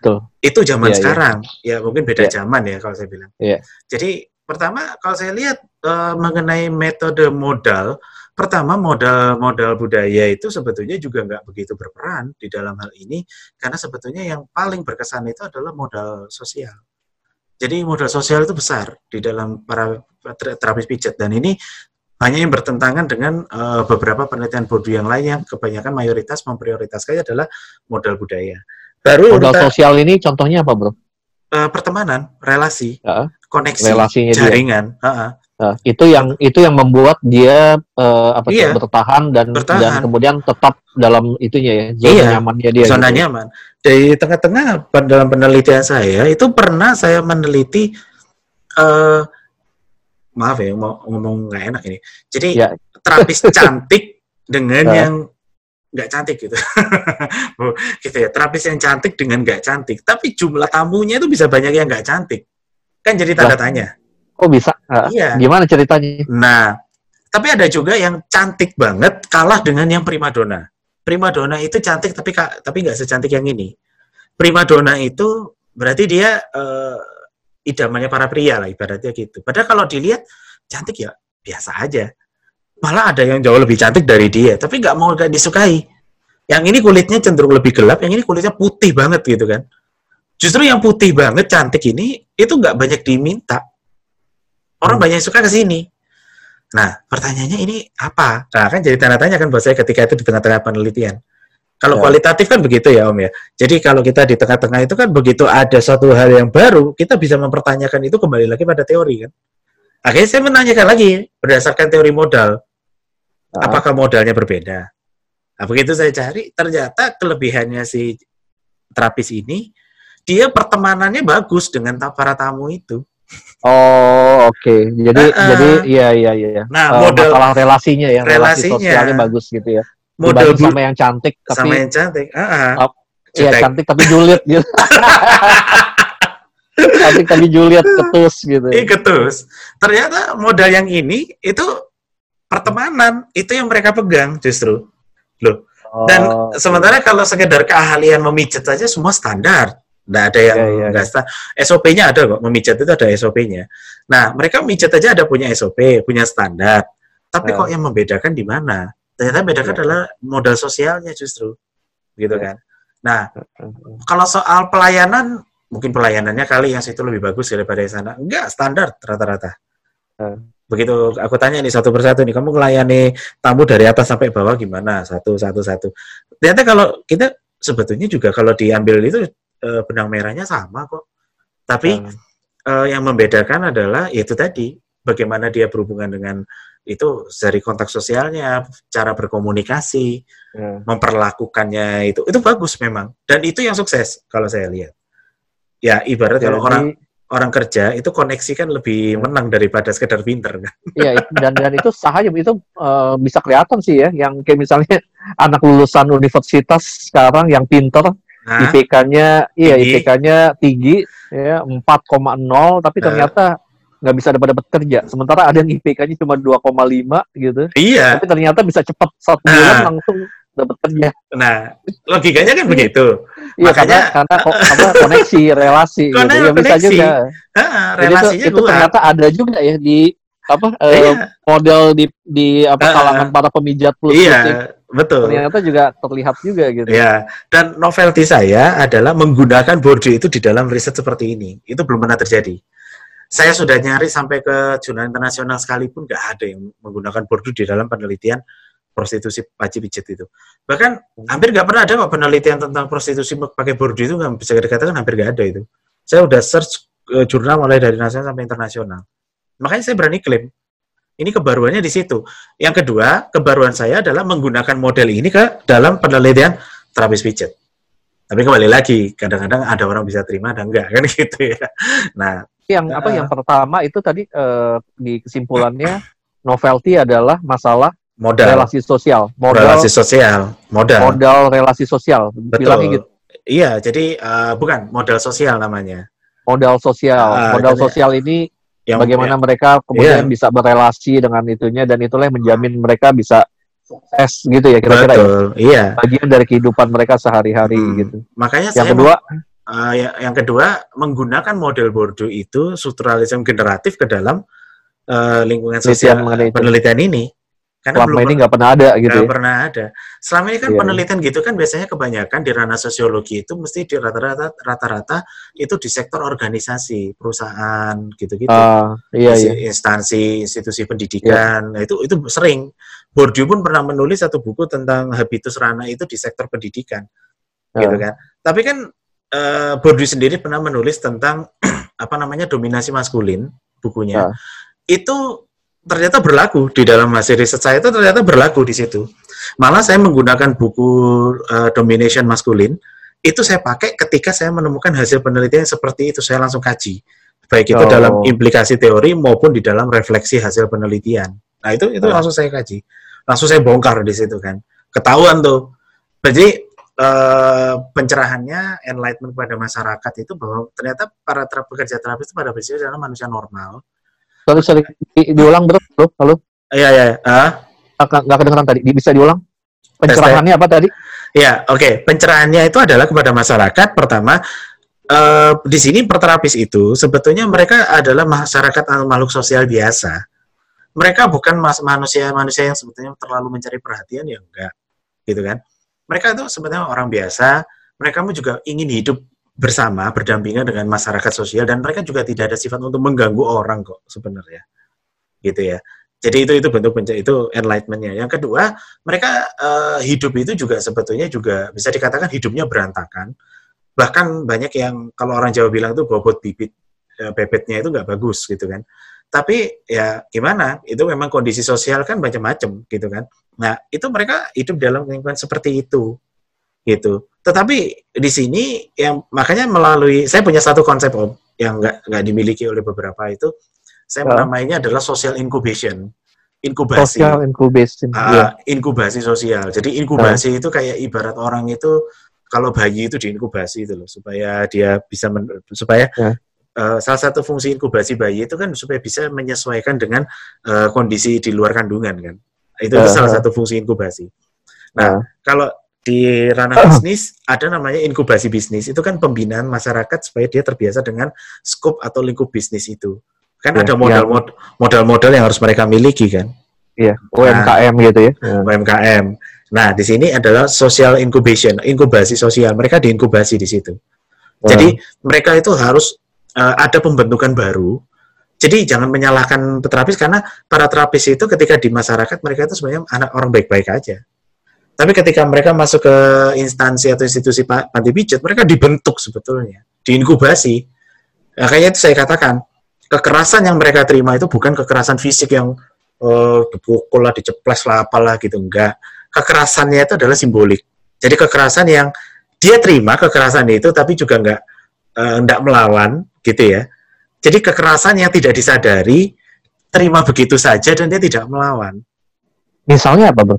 Betul. Itu zaman ya, sekarang, ya. ya mungkin beda ya. zaman ya kalau saya bilang. Ya. Jadi pertama kalau saya lihat e, mengenai metode modal, pertama modal-modal budaya itu sebetulnya juga nggak begitu berperan di dalam hal ini, karena sebetulnya yang paling berkesan itu adalah modal sosial. Jadi modal sosial itu besar di dalam para terapis pijat, dan ini hanya yang bertentangan dengan uh, beberapa penelitian Bourdieu yang lain yang kebanyakan mayoritas memprioritaskannya adalah modal budaya. Baru modal kita, sosial ini contohnya apa, Bro? Uh, pertemanan, relasi, uh, koneksi, jaringan. Uh-uh. Uh, itu yang itu yang membuat dia uh, apa iya, bertahan dan bertahan. dan kemudian tetap dalam itunya ya zona iya, nyamannya dia. Zona gitu. nyaman. Di tengah-tengah dalam penelitian saya itu pernah saya meneliti uh, maaf ya mau ngomong nggak enak ini. Jadi ya. terapis cantik dengan nah. yang nggak cantik gitu. Gitu ya, terapis yang cantik dengan nggak cantik. Tapi jumlah tamunya itu bisa banyak yang nggak cantik. Kan jadi tanda nah. tanya. Kok bisa? Uh, iya. Gimana ceritanya? Nah, tapi ada juga yang cantik banget kalah dengan yang primadona. Primadona itu cantik tapi tapi nggak secantik yang ini. Primadona itu berarti dia uh, idamannya para pria lah ibaratnya gitu. Padahal kalau dilihat cantik ya biasa aja. Malah ada yang jauh lebih cantik dari dia, tapi nggak mau nggak disukai. Yang ini kulitnya cenderung lebih gelap, yang ini kulitnya putih banget gitu kan. Justru yang putih banget cantik ini itu nggak banyak diminta. Orang hmm. banyak suka ke sini. Nah, pertanyaannya ini apa? Nah, kan jadi tanda tanya kan buat saya ketika itu di tengah-tengah penelitian. Kalau ya. kualitatif kan begitu ya, Om ya. Jadi kalau kita di tengah-tengah itu kan begitu ada suatu hal yang baru, kita bisa mempertanyakan itu kembali lagi pada teori kan. Akhirnya saya menanyakan lagi berdasarkan teori modal. Ah. Apakah modalnya berbeda? Nah, begitu saya cari, ternyata kelebihannya si terapis ini, dia pertemanannya bagus dengan para tamu itu. Oh oke, okay. jadi uh, uh, jadi ya ya ya. Nah uh, model masalah relasinya ya, relasi relasinya, sosialnya bagus gitu ya. Model bu- sama yang cantik, tapi sama yang cantik, ah uh-uh. uh, ya cantik tapi julid gitu. Cantik tapi julid ketus gitu. Iya ketus. Ternyata modal yang ini itu pertemanan, itu yang mereka pegang justru, loh. Oh, Dan okay. sementara kalau sekedar keahlian memijat saja semua standar. Nggak ada yang yeah, yeah, yeah. S O P-nya ada kok, memijat itu ada S O P-nya. Nah, mereka memijat aja ada punya S O P, punya standar. Tapi yeah. kok yang membedakan di mana? Ternyata bedakan yeah. adalah modal sosialnya justru, gitu yeah. kan. Nah, kalau soal pelayanan, mungkin pelayanannya kali yang situ lebih bagus daripada yang sana. Enggak, standar rata-rata. Yeah. Begitu aku tanya nih satu persatu nih, kamu melayani tamu dari atas sampai bawah gimana? Satu, satu, satu. Ternyata kalau kita sebetulnya juga kalau diambil itu benang merahnya sama kok, tapi hmm. uh, yang membedakan adalah itu tadi bagaimana dia berhubungan dengan itu dari kontak sosialnya, cara berkomunikasi, hmm. memperlakukannya itu itu bagus memang, dan itu yang sukses kalau saya lihat. Ya ibarat jadi, kalau orang orang kerja itu koneksi kan lebih menang daripada sekedar pinter kan. Iya, dan dan itu sah aja itu uh, bisa kelihatan sih ya, yang kayak misalnya anak lulusan universitas sekarang yang pinter. Nah, I P K-nya iya I P K-nya tinggi ya empat koma nol tapi nah. ternyata nggak bisa dapat dapat kerja. Sementara ada yang I P K-nya cuma dua koma lima gitu. Iya. Tapi ternyata bisa cepat satu nah. bulan langsung dapat kerja. Nah, logikanya kan begitu. Iya, makanya karena, karena koneksi, relasi gitu. Ya bisa juga. Heeh, relasinya itu, itu ternyata ada juga ya di apa uh, yeah. model di di apa uh, kalangan para pemijat politik. Iya, yeah, betul. Ternyata juga terlihat juga gitu. Iya, yeah. Dan novelty saya adalah menggunakan Bourdieu itu di dalam riset seperti ini. Itu belum pernah terjadi. Saya sudah nyari sampai ke jurnal internasional sekalipun gak ada yang menggunakan Bourdieu di dalam penelitian prostitusi wajib pijat itu. Bahkan hampir gak pernah ada kok penelitian tentang prostitusi pakai Bourdieu itu, gak bisa dikatakan hampir gak ada itu. Saya udah search uh, jurnal mulai dari nasional sampai internasional. Makanya saya berani klaim. Ini kebaruannya di situ. Yang kedua, kebaruan saya adalah menggunakan model ini ke dalam penelitian terapis pijat. Tapi kembali lagi, kadang-kadang ada orang bisa terima, ada enggak, kan gitu ya. Nah, yang apa uh, yang pertama itu tadi uh, di kesimpulannya novelty adalah masalah modal relasi sosial, modal relasi sosial, modal modal relasi sosial. Bilangnya gitu. Iya, jadi uh, bukan modal sosial namanya. Modal sosial, uh, modal kan sosial ya. Ini yang, bagaimana ya, mereka kemudian yeah. bisa berelasi dengan itunya dan itulah yang menjamin mereka bisa sukses gitu ya kira-kira. Betul, ya. Iya. Bagian dari kehidupan mereka sehari-hari hmm. gitu. Makanya yang saya kedua mau... Uh, yang, yang kedua, menggunakan model Bourdieu itu strukturalisme generatif ke dalam uh, lingkungan sosial penelitian ini. Karena selama belum ini nggak pernah ada gitu ya? Pernah ada. Selama ini kan yeah. penelitian gitu kan biasanya kebanyakan di ranah sosiologi itu mesti di rata-rata rata-rata itu di sektor organisasi, perusahaan gitu-gitu. Uh, iya, iya. Instansi, institusi pendidikan. Yeah. Nah, itu itu sering. Bourdieu pun pernah menulis satu buku tentang habitus ranah itu di sektor pendidikan. Uh. Gitu kan. Tapi kan Uh, Bourdieu sendiri pernah menulis tentang apa namanya dominasi maskulin bukunya. Uh. Itu ternyata berlaku di dalam hasil riset saya, itu ternyata berlaku di situ. Malah saya menggunakan buku uh, Domination Masculine itu saya pakai ketika saya menemukan hasil penelitian seperti itu, saya langsung kaji. Baik itu oh. dalam implikasi teori maupun di dalam refleksi hasil penelitian. Nah, itu itu uh. langsung saya kaji. Langsung saya bongkar di situ kan. Ketahuan tuh. Jadi Uh, pencerahannya, enlightenment pada masyarakat itu bahwa ternyata para ter- pekerja terapis itu pada prinsipnya adalah manusia normal. Lalu sorry, di, diulang betul, bro? Halo? Iya, iya. Nggak kedengeran tadi, bisa diulang? Pencerahannya apa tadi? Iya, oke. Okay. Pencerahannya itu adalah kepada masyarakat. Pertama, uh, di sini terapis itu sebetulnya mereka adalah masyarakat atau makhluk sosial biasa. Mereka bukan mas- manusia-manusia yang sebetulnya terlalu mencari perhatian, ya enggak. Gitu kan? Mereka itu sebenarnya orang biasa, mereka juga ingin hidup bersama, berdampingan dengan masyarakat sosial, dan mereka juga tidak ada sifat untuk mengganggu orang kok sebenarnya, gitu ya. Jadi itu itu bentuk penca- itu enlightenment-nya. Yang kedua, mereka uh, hidup itu juga sebetulnya juga bisa dikatakan hidupnya berantakan, bahkan banyak yang kalau orang Jawa bilang itu bobot bibit, bebetnya itu nggak bagus gitu kan. Tapi ya gimana, itu memang kondisi sosial kan macam-macam gitu kan. Nah, itu mereka hidup dalam lingkungan seperti itu, gitu. Tetapi di sini yang makanya melalui saya punya satu konsep om yang nggak nggak dimiliki oleh beberapa itu, saya uh. namanya adalah social incubation, inkubasi, social incubation, uh, inkubasi sosial. Jadi inkubasi uh. itu kayak ibarat orang itu kalau bayi itu diinkubasi itu loh, supaya dia bisa men, supaya uh. Uh, salah satu fungsi inkubasi bayi itu kan supaya bisa menyesuaikan dengan uh, kondisi di luar kandungan kan. Itu uh, salah satu fungsi inkubasi. Nah, uh, kalau di ranah bisnis, ada namanya inkubasi bisnis. Itu kan pembinaan masyarakat supaya dia terbiasa dengan scope atau lingkup bisnis itu. Kan yeah, ada modal-modal yeah. modal-modal yang harus mereka miliki kan. Iya, yeah, U M K M nah, gitu ya. U M K M. Nah, di sini adalah social incubation, inkubasi sosial. Mereka diinkubasi di situ. Uh. Jadi, mereka itu harus uh, ada pembentukan baru. Jadi jangan menyalahkan terapis karena para terapis itu ketika di masyarakat mereka itu sebenarnya anak orang baik-baik aja. Tapi ketika mereka masuk ke instansi atau institusi panti pijat, mereka dibentuk sebetulnya, diinkubasi. Nah, kayaknya itu saya katakan, kekerasan yang mereka terima itu bukan kekerasan fisik yang oh, dipukul lah, diceplas lah, apalah gitu, enggak. Kekerasannya itu adalah simbolik. Jadi kekerasan yang dia terima kekerasan itu tapi juga enggak eh, enggak melawan gitu ya. Jadi kekerasan yang tidak disadari, terima begitu saja dan dia tidak melawan. Misalnya apa, Bro?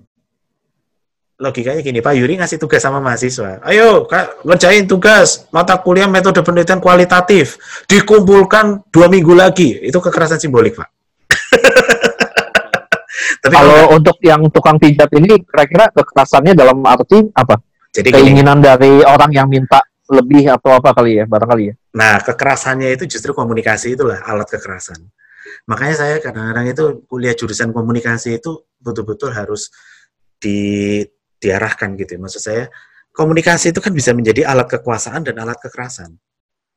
Logikanya gini, Pak Yuri ngasih tugas sama mahasiswa. Ayo, Kak, ngerjain tugas, mata kuliah metode penelitian kualitatif, dikumpulkan dua minggu lagi. Itu kekerasan simbolik, Pak. Tapi kalau enggak. Untuk yang tukang pijat ini, kira-kira kekerasannya dalam arti apa? Jadi keinginan gini. Dari orang yang minta lebih atau apa kali ya, barangkali ya. Nah, kekerasannya itu justru komunikasi itulah alat kekerasan. Makanya saya kadang-kadang itu kuliah jurusan komunikasi itu betul-betul harus di, diarahkan gitu. Maksud saya, komunikasi itu kan bisa menjadi alat kekuasaan dan alat kekerasan.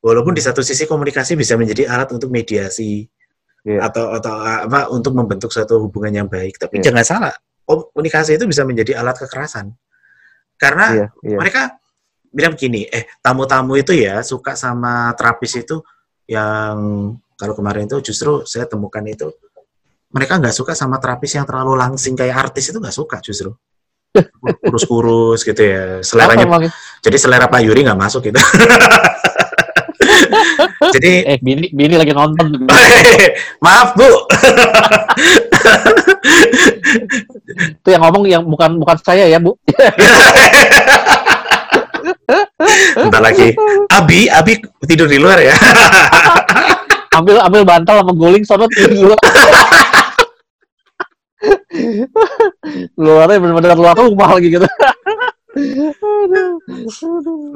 Walaupun di satu sisi komunikasi bisa menjadi alat untuk mediasi, yeah. atau atau apa untuk membentuk suatu hubungan yang baik. Tapi yeah. jangan salah, komunikasi itu bisa menjadi alat kekerasan. Karena yeah, yeah. mereka bilang gini, eh tamu-tamu itu ya suka sama terapis itu yang kalau kemarin itu justru saya temukan itu, mereka nggak suka sama terapis yang terlalu langsing kayak artis itu nggak suka justru. Kurus-kurus gitu ya, seleranya. Apa, jadi selera Pak Yuri nggak masuk gitu. Jadi eh bini, bini lagi nonton. Maaf, Bu. Itu yang ngomong yang bukan bukan saya ya, Bu. Bentar lagi. Abi, Abi tidur di luar ya. ambil ambil bantal sama guling sono tidur di luar. Luarnya benar-benar luar rumah lagi gitu.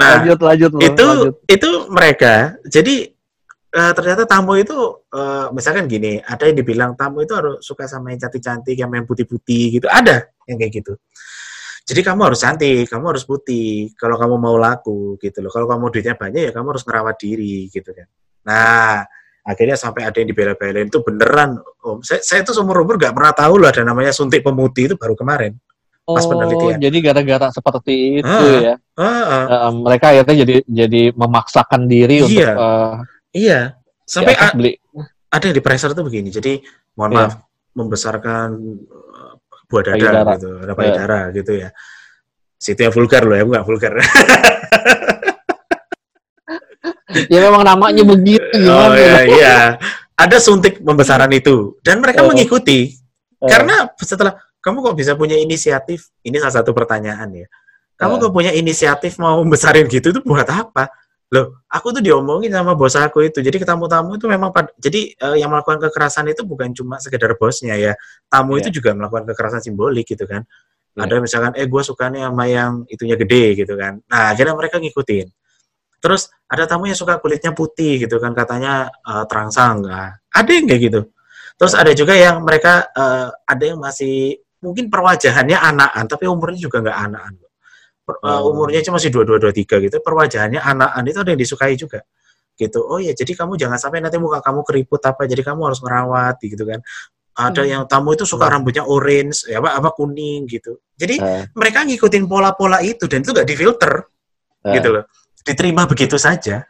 Nah, lanjut, lanjut, itu lanjut. Itu mereka. Jadi uh, ternyata tamu itu uh, misalkan gini, ada yang dibilang tamu itu harus suka sama yang cantik-cantik, yang main putih-putih gitu. Ada yang kayak gitu. Jadi kamu harus cantik, kamu harus putih. Kalau kamu mau laku gitu loh. Kalau kamu duitnya banyak ya kamu harus ngerawat diri gitu kan. Nah, akhirnya sampai ada yang dibela-belain itu beneran. Om, saya, saya tuh seumur umur nggak pernah tahu loh ada namanya suntik pemutih itu baru kemarin. Pas penelitian. Oh, jadi gara-gara seperti itu uh, ya. Uh, uh. Uh, mereka akhirnya jadi jadi memaksakan diri iya. untuk uh, iya. Sampai a- beli. Ada di pressure tuh begini. Jadi mohon yeah. maaf membesarkan buah dada payudara. Gitu, ada payudara yeah. gitu ya. Situ yang vulgar loh ya, enggak vulgar. Ya memang namanya begitu gimana. Oh iya, iya. Ada suntik pembesaran itu dan mereka oh. mengikuti. Oh. Karena setelah kamu kok bisa punya inisiatif? Ini salah satu pertanyaan ya. Kamu uh. kok punya inisiatif mau besarin gitu itu buat apa? Loh, aku tuh diomongin sama bos aku itu. Jadi tamu-tamu itu memang pad- jadi uh, yang melakukan kekerasan itu bukan cuma sekedar bosnya ya. Tamu yeah. itu juga melakukan kekerasan simbolik gitu kan. Yeah. Ada misalkan eh gua sukanya sama yang itunya gede gitu kan. Nah, akhirnya mereka ngikutin. Terus ada tamu yang suka kulitnya putih gitu kan katanya uh, terangsang. Nah, ada yang kayak gitu. Terus ada juga yang mereka uh, ada yang masih mungkin perwajahannya anakan, tapi umurnya juga nggak anakan. Per, uh, umurnya cuma masih dua puluh dua dua puluh tiga gitu, perwajahannya anakan itu ada yang disukai juga. Gitu. Oh ya, jadi kamu jangan sampai nanti muka kamu keriput apa, jadi kamu harus ngerawat gitu kan. Ada hmm. yang tamu itu suka hmm. rambutnya orange, ya apa, apa kuning gitu. Jadi hmm. mereka ngikutin pola-pola itu dan itu nggak difilter. Hmm. Gitu loh. Diterima begitu saja.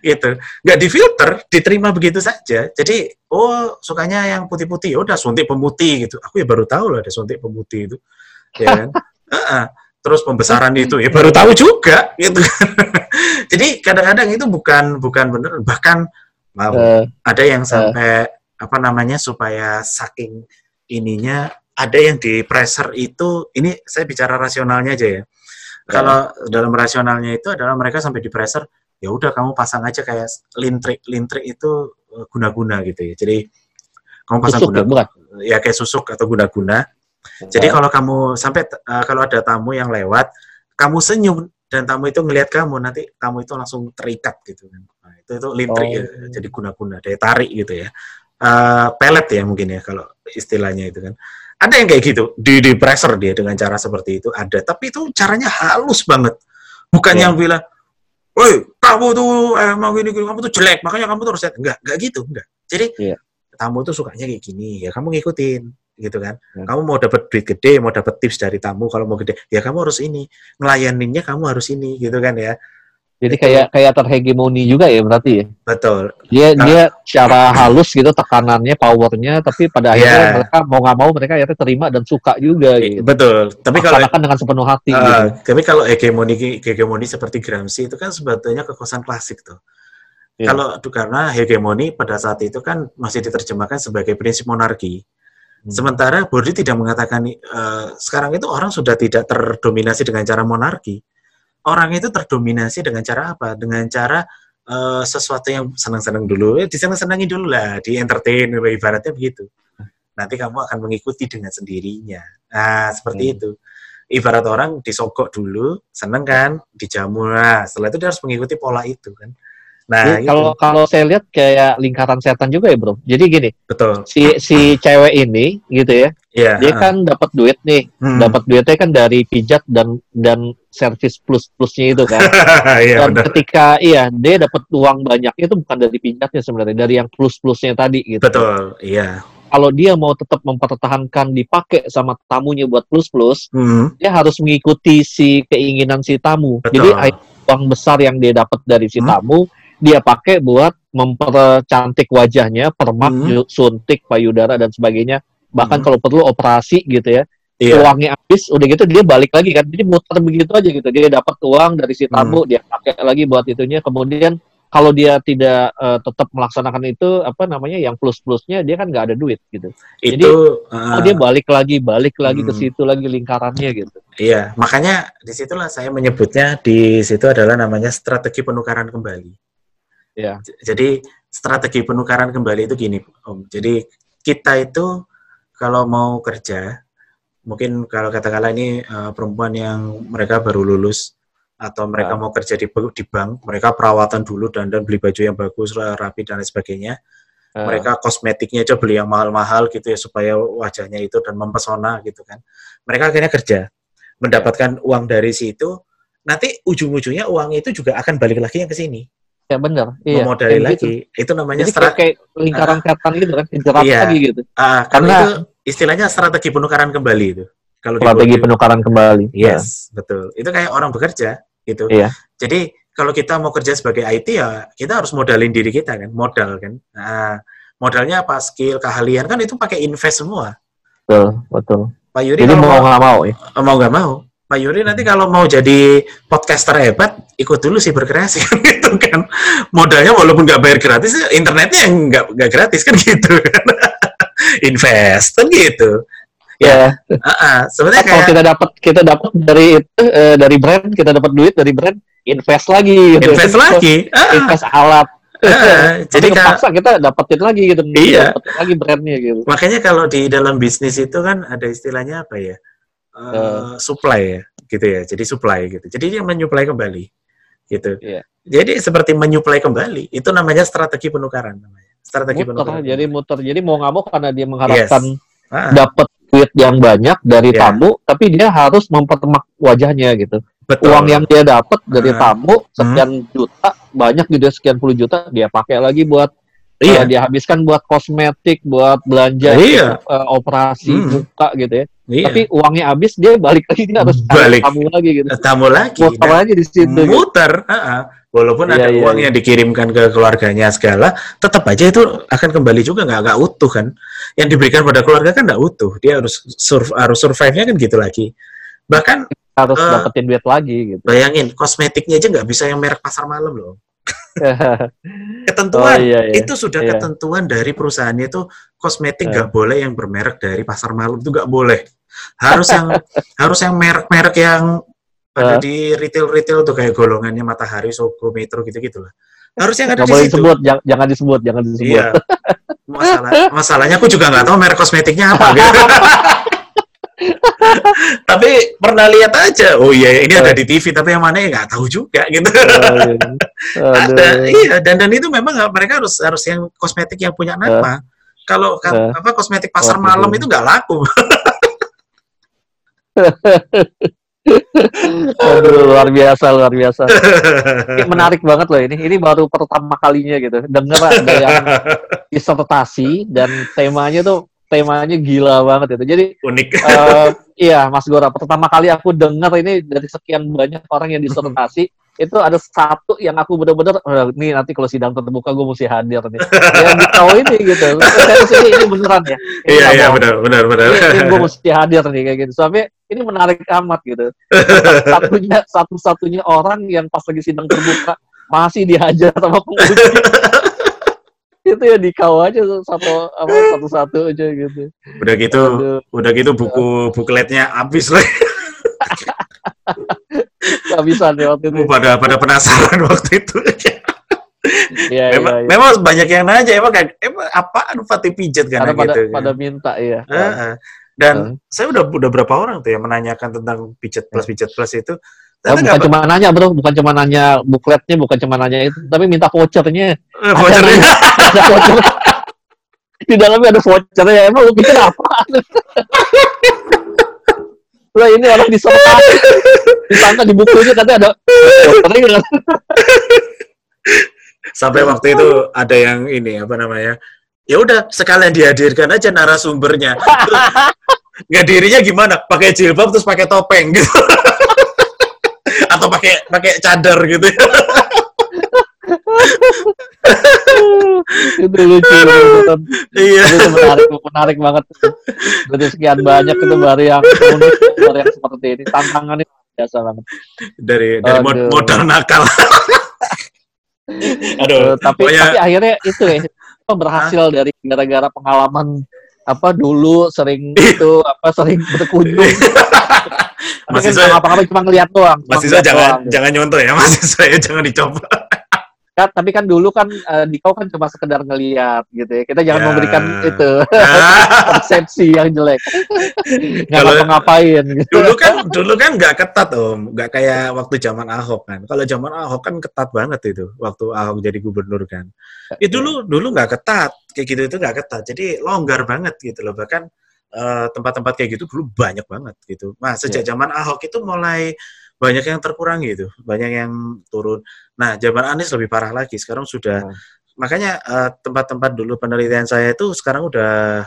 Gitu. Nggak difilter, diterima begitu saja. Jadi, oh sukanya yang putih-putih, udah suntik pemutih gitu. Aku ya baru tahu loh ada suntik pemutih itu, ya kan? uh-uh. Terus pembesaran itu ya baru tahu juga, gitu. Jadi kadang-kadang itu bukan bukan bener, bahkan mau uh, ada yang sampai uh. apa namanya supaya saking ininya ada yang di pressure itu. Ini saya bicara rasionalnya aja ya. Uh. Kalau dalam rasionalnya itu adalah mereka sampai di pressure. Ya udah kamu pasang aja kayak lintrik lintrik itu guna-guna gitu ya. Jadi kamu pasang susuk, guna ya kayak susuk atau guna-guna. Nah. Jadi kalau kamu sampai uh, kalau ada tamu yang lewat, kamu senyum dan tamu itu ngelihat kamu nanti tamu itu langsung terikat gitu kan. Nah, itu itu lintrik oh. ya. Jadi guna-guna daya tarik gitu ya. Uh, pelet ya mungkin ya kalau istilahnya itu kan. Ada yang kayak gitu, di di pressure dia dengan cara seperti itu ada, tapi itu caranya halus banget. Bukan yeah. yang bilang woi, kamu tuh emang gini, gini, kamu tuh jelek, makanya kamu tuh harus lihat. Enggak, enggak gitu, enggak. Jadi, yeah. tamu tuh sukanya kayak gini, ya kamu ngikutin, gitu kan. Yeah. Kamu mau dapat duit gede, mau dapat tips dari tamu, kalau mau gede, ya kamu harus ini. Ngelayaninnya kamu harus ini, gitu kan ya. Jadi kayak kayak terhegemoni juga ya berarti ya? Betul. Dia nah, dia secara halus gitu tekanannya, powernya, tapi pada akhirnya yeah. mereka mau nggak mau mereka akhirnya terima dan suka juga. Gitu. Betul. Tapi kalau dengan sepenuh hati. Uh, gitu. Tapi kalau hegemoni hegemoni seperti Gramsci itu kan sebetulnya kekuasaan klasik tuh. Yeah. Kalau karena hegemoni pada saat itu kan masih diterjemahkan sebagai prinsip monarki. Hmm. Sementara Bourdieu tidak mengatakan uh, sekarang itu orang sudah tidak terdominasi dengan cara monarki. Orang itu terdominasi dengan cara apa? Dengan cara uh, sesuatu yang senang-senang dulu, eh, disenang-senangi dulu lah, di-entertain, ibaratnya begitu. Nanti kamu akan mengikuti dengan sendirinya. Nah, seperti hmm. itu. Ibarat orang disogok dulu, seneng kan, dijamu lah. Setelah itu dia harus mengikuti pola itu kan. Nah, jadi, gitu. Kalau kalau saya lihat kayak lingkaran setan juga ya, Bro. Jadi gini, betul. Si si cewek ini gitu ya. Yeah, dia uh. kan dapat duit nih. Hmm. Dapat duitnya kan dari pijat dan dan servis plus-plusnya itu kan. yeah, dan bener. Ketika iya, dia dapat uang banyak itu bukan dari pijatnya sebenarnya, dari yang plus-plusnya tadi gitu. Betul. Iya. Yeah. Kalau dia mau tetap mempertahankan dipakai sama tamunya buat plus-plus, hmm. dia harus mengikuti si keinginan si tamu. Betul. Jadi uang besar yang dia dapat dari si hmm. tamu dia pakai buat mempercantik wajahnya, permak, hmm. suntik, payudara dan sebagainya. Bahkan hmm. kalau perlu operasi gitu ya. Yeah. Uangnya habis, udah gitu dia balik lagi kan. Jadi muter begitu aja gitu. Dia dapat uang dari si tamu, hmm. dia pakai lagi buat itunya. Kemudian kalau dia tidak uh, tetap melaksanakan itu, apa namanya, yang plus-plusnya dia kan nggak ada duit gitu. Itu, Jadi uh, oh, dia balik lagi, balik lagi hmm. ke situ lagi lingkarannya gitu. Iya, makanya disitulah saya menyebutnya, di situ adalah namanya strategi penukaran kembali. Iya. Jadi strategi penukaran kembali itu gini, Om. Jadi kita itu kalau mau kerja, mungkin kalau katakanlah ini uh, perempuan yang mereka baru lulus, atau mereka nah. mau kerja di, di bank, mereka perawatan dulu, dandan, beli baju yang bagus, rapi, dan lain sebagainya. Nah. Mereka kosmetiknya aja beli yang mahal-mahal gitu ya, supaya wajahnya itu dan mempesona gitu kan. Mereka akhirnya kerja, mendapatkan ya. uang dari situ, nanti ujung-ujungnya uang itu juga akan balik lagi yang ke sini. Ya benar, iya. Memodali lagi, gitu. Itu namanya strategi. Lingkaran setan gitu kan, kejerat iya. lagi gitu. Ah, karena itu istilahnya strategi penukaran kembali itu. Kalau strategi penukaran kembali. Yes, nah. betul. Itu kayak orang bekerja gitu. Iya. Jadi kalau kita mau kerja sebagai I T ya kita harus modalin diri kita kan, modal kan. Nah, modalnya apa? Skill, keahlian kan itu pakai invest semua. Betul, betul. Pak Yuri jadi mau nggak mau, mau ya? Mau nggak mau. Pak Yuri nanti kalau mau jadi podcaster hebat, ikut dulu sih berkreasi kan gitu kan. Modalnya walaupun nggak bayar gratis, internetnya nggak nggak gratis kan gitu kan. Invest kan gitu. Ya, yeah. uh-uh. sebenarnya kayak... kalau kita dapat kita dapat dari itu uh, dari brand, kita dapat duit dari brand, invest lagi, gitu. invest itu, lagi, uh-uh. invest alat, uh-uh. jadi terpaksa kita dapetin lagi gitu, iya. dapetin lagi brandnya gitu. Makanya kalau di dalam bisnis itu kan ada istilahnya apa ya, uh, uh. supply ya, gitu ya. Jadi supply gitu. Jadi dia menyuplai kembali, gitu. Yeah. Jadi seperti menyuplai kembali, itu namanya strategi penukaran namanya. Strategi muter, penukaran. Jadi muter, jadi mau nggak mau karena dia mengharapkan yes. uh-uh. dapat duit yang banyak dari yeah. tamu, tapi dia harus mempertemak wajahnya gitu. Betul. Uang yang dia dapat dari uh, tamu sekian uh, juta, banyak gitu sekian puluh juta, dia pakai lagi buat iya. uh, dia habiskan buat kosmetik, buat belanja, iya. uh, operasi hmm. muka gitu ya. Iya. Tapi uangnya habis, dia balik lagi, dia harus balik. tamu lagi gitu. Tamu lagi. Muter lagi di situ. Muter. Gitu. Uh-uh. Walaupun iya, ada iya, uang iya. yang dikirimkan ke keluarganya segala, tetap aja itu akan kembali juga, nggak nggak utuh kan? Yang diberikan pada keluarga kan nggak utuh, dia harus surf, harus survive-nya kan gitu lagi. Bahkan harus uh, dapetin duit lagi. Gitu. Bayangin kosmetiknya aja nggak bisa yang merek pasar malam loh. Ketentuan oh, iya, iya. itu sudah iya. ketentuan dari perusahaannya itu kosmetik nggak iya. boleh yang bermerek dari pasar malam, itu nggak boleh. Harus yang harus yang merek-merek yang ada uh. di retail-retail tuh kayak golongannya Matahari, Sogo, Metro gitu-gitu lah. Harusnya nggak ada di situ. Disebut, jangan, jangan disebut, jangan disebut. Iya. Masalah, masalahnya aku juga nggak tahu merek kosmetiknya apa. Gitu. Tapi pernah lihat aja. Oh iya, ini uh. ada di T V, tapi yang mana ya nggak tahu juga gitu. Uh, ada, iya. Dan dan itu memang mereka harus harus yang kosmetik yang punya nama. Uh. Kalau uh. apa kosmetik pasar oh, malam itu nggak laku. Aduh, luar biasa, luar biasa. Ini menarik banget loh ini. Ini baru pertama kalinya gitu. Dengar ada yang disertasi dan temanya tuh temanya gila banget itu. Jadi unik. Uh, iya, Mas Gora. Pertama kali aku dengar ini dari sekian banyak orang yang disertasi, itu ada satu yang aku benar-benar nih nanti kalau sidang terbuka gue mesti hadir nih. Ya tahu ini gitu. Ini, ini beneran ya. Ini iya, iya, benar, benar, benar. Ini, ini gue mesti hadir nih kayak gitu. Soalnya ini menarik amat gitu. Satunya satu-satunya orang yang pas lagi sidang terbuka masih dihajar sama penguji. Itu ya dikau aja satu apa satu-satu aja gitu. Udah gitu, aduh. Udah gitu buku bukletnya habis lah. Gak bisa deh waktu itu. Pada pada penasaran waktu itu. Ya, memang, iya, iya. memang banyak yang nanya, emang kayak emang apaan Fatih pijat kan pada, gitu. Pada minta iya. Uh-uh. Dan uh. saya udah udah berapa orang tuh yang menanyakan tentang pijat plus pijat plus itu. Nah, bukan cuma nanya bro, bukan cuma nanya bukletnya, bukan cuma nanya itu, tapi minta vouchernya. Eh, vouchernya. Ada voucher. Di dalamnya ada vouchernya, emang lu pikir apa? Lah ini orang disangka, disangka di bukunya katanya ada vouchernya. Sampai waktu itu ada yang ini apa namanya? Ya udah sekalian dihadirkan aja narasumbernya. Ngadirinya gimana? Pakai jilbab terus pakai topeng gitu. Atau pakai pakai cadar gitu. Itu lucu. Iya. Itu menarik, menarik banget. Dari sekian banyak itu baru yang unik, baru yang seperti ini. Tantangannya biasa banget. Dari dari mod- modal nakal. Aduh. Tapi, pokoknya... tapi akhirnya itu ya berhasil dari gara-gara pengalaman apa dulu sering itu apa sering berkunjung. Mahasiswa apa-apa cuma ngelihat doang. Mahasiswa jangan doang, jangan nyontoh ya mahasiswa ya, jangan dicoba. Kan, tapi kan dulu kan uh, di kau kan cuma sekedar ngelihat gitu ya. Kita jangan ya. memberikan itu persepsi yang jelek. Kalau ngapain gitu. Dulu kan dulu kan enggak ketat Om, enggak kayak waktu zaman Ahok kan. Kalau zaman Ahok kan ketat banget itu waktu Ahok jadi gubernur kan. Ya dulu dulu enggak ketat. Kayak gitu itu enggak ketat. Jadi longgar banget gitu loh. Bahkan Uh, tempat-tempat kayak gitu dulu banyak banget gitu. Nah sejak yeah. zaman Ahok itu mulai banyak yang terkurang gitu, banyak yang turun. Nah zaman Anies lebih parah lagi. Sekarang sudah, hmm. makanya uh, tempat-tempat dulu penelitian saya itu sekarang udah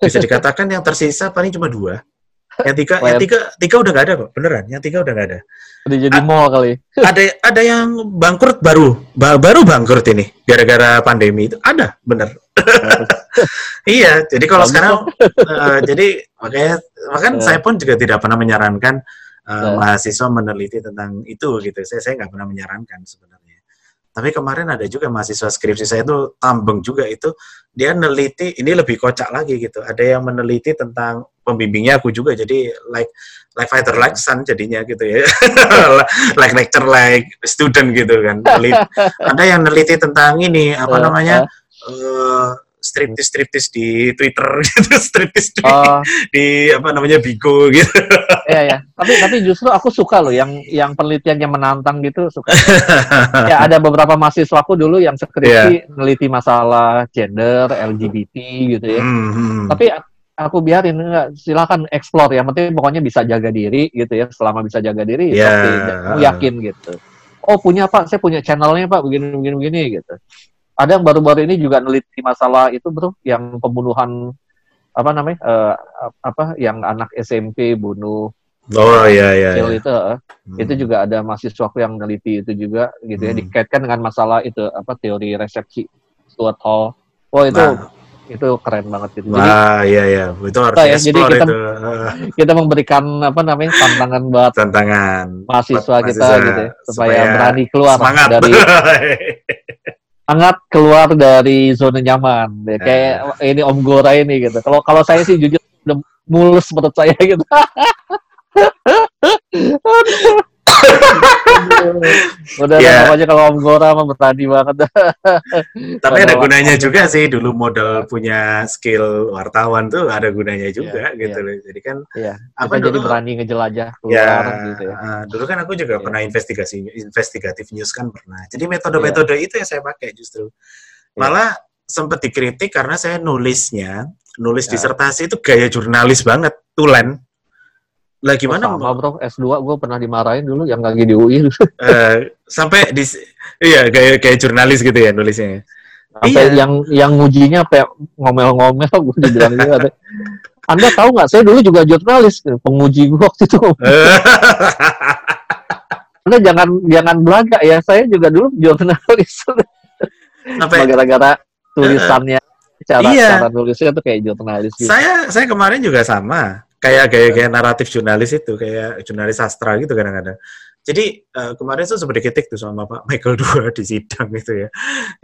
bisa dikatakan yang tersisa paling cuma dua. Yang tiga, yang tiga, tiga udah nggak ada kok, beneran. Yang tiga udah nggak ada. Udah jadi A- mall kali. Ada, ada yang bangkrut baru, ba- baru bangkrut ini, gara-gara pandemi itu ada, bener. Iya, jadi kalau sekarang, uh, jadi makanya, makanya saya pun juga tidak pernah menyarankan uh, mahasiswa meneliti tentang itu gitu. Saya, saya nggak pernah menyarankan sebenarnya. Tapi kemarin ada juga mahasiswa skripsi saya itu tambeng juga itu, dia meneliti, ini lebih kocak lagi gitu. Ada yang meneliti tentang pembimbingnya aku juga, jadi like like fighter like son jadinya gitu ya. Like lecture like student gitu kan. Ada yang neliti tentang ini apa uh, namanya uh, striptease striptease di Twitter gitu, striptease di, uh, di apa namanya Bigo gitu. Iya ya, tapi tapi justru aku suka loh yang yang penelitiannya menantang gitu, suka. Ya ada beberapa mahasiswaku dulu yang skripsi yeah. neliti masalah gender, L G B T gitu ya. Mm-hmm. Tapi aku biarin, enggak, silakan explore ya. Penting pokoknya bisa jaga diri gitu ya. Selama bisa jaga diri, yeah. pasti kamu yakin gitu. Oh punya Pak, saya punya channelnya Pak, begini-begini-begini gitu. Ada yang baru-baru ini juga neliti masalah itu bro, yang pembunuhan apa namanya, uh, apa yang anak S M P bunuh. Oh iya iya. Kecil itu, uh, hmm. itu juga ada mahasiswaku yang neliti itu juga gitu hmm. ya. Dikaitkan dengan masalah itu apa teori resepsi Stuart Hall. Oh itu. Nah. Itu keren banget gitu. Jadi, wah, iya iya, itu harus ya, explore kita, itu. Kita memberikan apa namanya tantangan buat tantangan mahasiswa buat kita gitu ya, supaya, supaya berani keluar semangat. Dari sangat keluar dari zona nyaman. Ya, kayak ya. Ini Om Gora ini gitu. Kalau kalau saya sih jujur udah mulus menurut saya gitu. Udah yeah. aja kalau Om Gora mah bertadi banget. Tapi ada gunanya juga sih dulu modal punya skill wartawan tuh ada gunanya juga yeah, gitu loh. Yeah. Jadi kan yeah. apa dulu, jadi berani ngejelajah keluar yeah, gitu ya. Uh, dulu kan aku juga yeah. pernah investigasi investigative news kan pernah. Jadi metode-metode yeah. itu yang saya pakai justru. Malah yeah. sempat dikritik karena saya nulisnya, nulis yeah. disertasi itu gaya jurnalis banget, tulen. Lah gimana oh, sama bro S dua gue pernah dimarahin dulu yang lagi di U I uh, sampai di iya kayak kayak jurnalis gitu ya nulisnya sampai iya. yang yang ngujinya kayak ngomel-ngomel gue dibilang gitu. Anda tahu nggak saya dulu juga jurnalis penguji gue waktu itu. Anda jangan jangan belaga ya saya juga dulu jurnalis sampai gara-gara tulisannya cara iya. cara nulisnya tuh kayak jurnalis gitu. Saya saya kemarin juga sama. Kayak gaya-gaya naratif jurnalis itu, kayak jurnalis sastra gitu kadang-kadang. Jadi uh, kemarin tuh sempat dikritik tuh sama Pak Michael Durkheim di sidang gitu ya.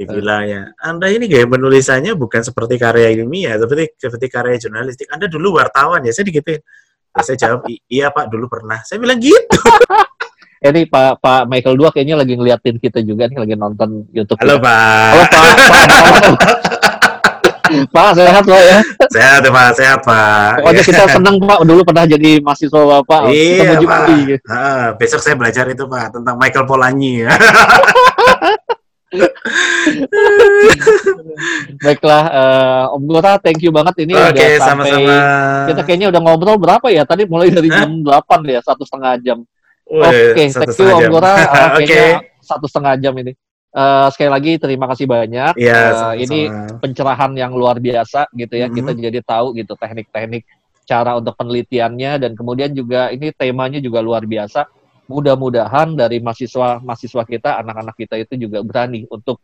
Dibilangnya, Anda ini gaya penulisannya bukan seperti karya ilmiah, seperti seperti karya jurnalistik. Anda dulu wartawan ya, saya dikritik. Ya, saya jawab, iya Pak, dulu pernah. Saya bilang gitu. Ini Pak Pak Michael Durkheim kayaknya lagi ngeliatin kita juga nih, lagi nonton YouTube. Halo Pak. Halo Pak. Pak, Pak, Pak. Pak, sehat Pak ya? Sehat ya Pak, sehat Pak. Pokoknya kita senang Pak, dulu pernah jadi mahasiswa Bapak. Iya Pak, ah, besok saya belajar itu Pak, tentang Michael Polanyi ya. Baiklah, uh, Om Gora, thank you banget ini. Oke, okay, sama-sama. Kita kayaknya udah ngobrol berapa ya? Tadi mulai dari jam delapan ya, satu setengah jam. Oke, okay, thank you jam. Om Gora. Uh, kayaknya satu setengah jam ini. Uh, sekali lagi terima kasih banyak. Yes, uh, ini pencerahan yang luar biasa gitu ya. Mm-hmm. Kita jadi tahu gitu teknik-teknik cara untuk penelitiannya dan kemudian juga ini temanya juga luar biasa. Mudah-mudahan dari mahasiswa-mahasiswa kita, anak-anak kita itu juga berani untuk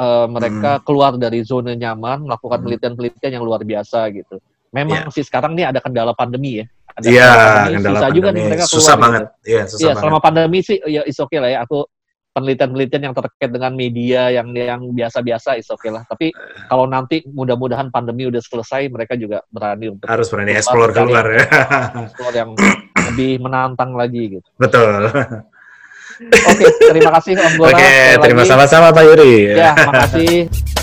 uh, mereka hmm. keluar dari zona nyaman, melakukan hmm. penelitian-penelitian yang luar biasa gitu. Memang yeah. sih sekarang nih ada kendala pandemi ya. Ada yeah, pandemi, kendala susah pandemi. Juga nih mereka keluar. Susah banget. Gitu. Yeah, susah yeah, selama banget. Pandemi sih, ya it's okay lah ya. Aku penelitian-penelitian yang terkait dengan media yang yang biasa-biasa it's okay lah. Tapi kalau nanti mudah-mudahan pandemi udah selesai, mereka juga berani untuk harus berani explore keluar ya. Explore yang lebih menantang lagi gitu. Betul. Oke, okay, terima kasih Om Gora. Oke, okay, terima sama-sama Pak Yuri. Ya, makasih.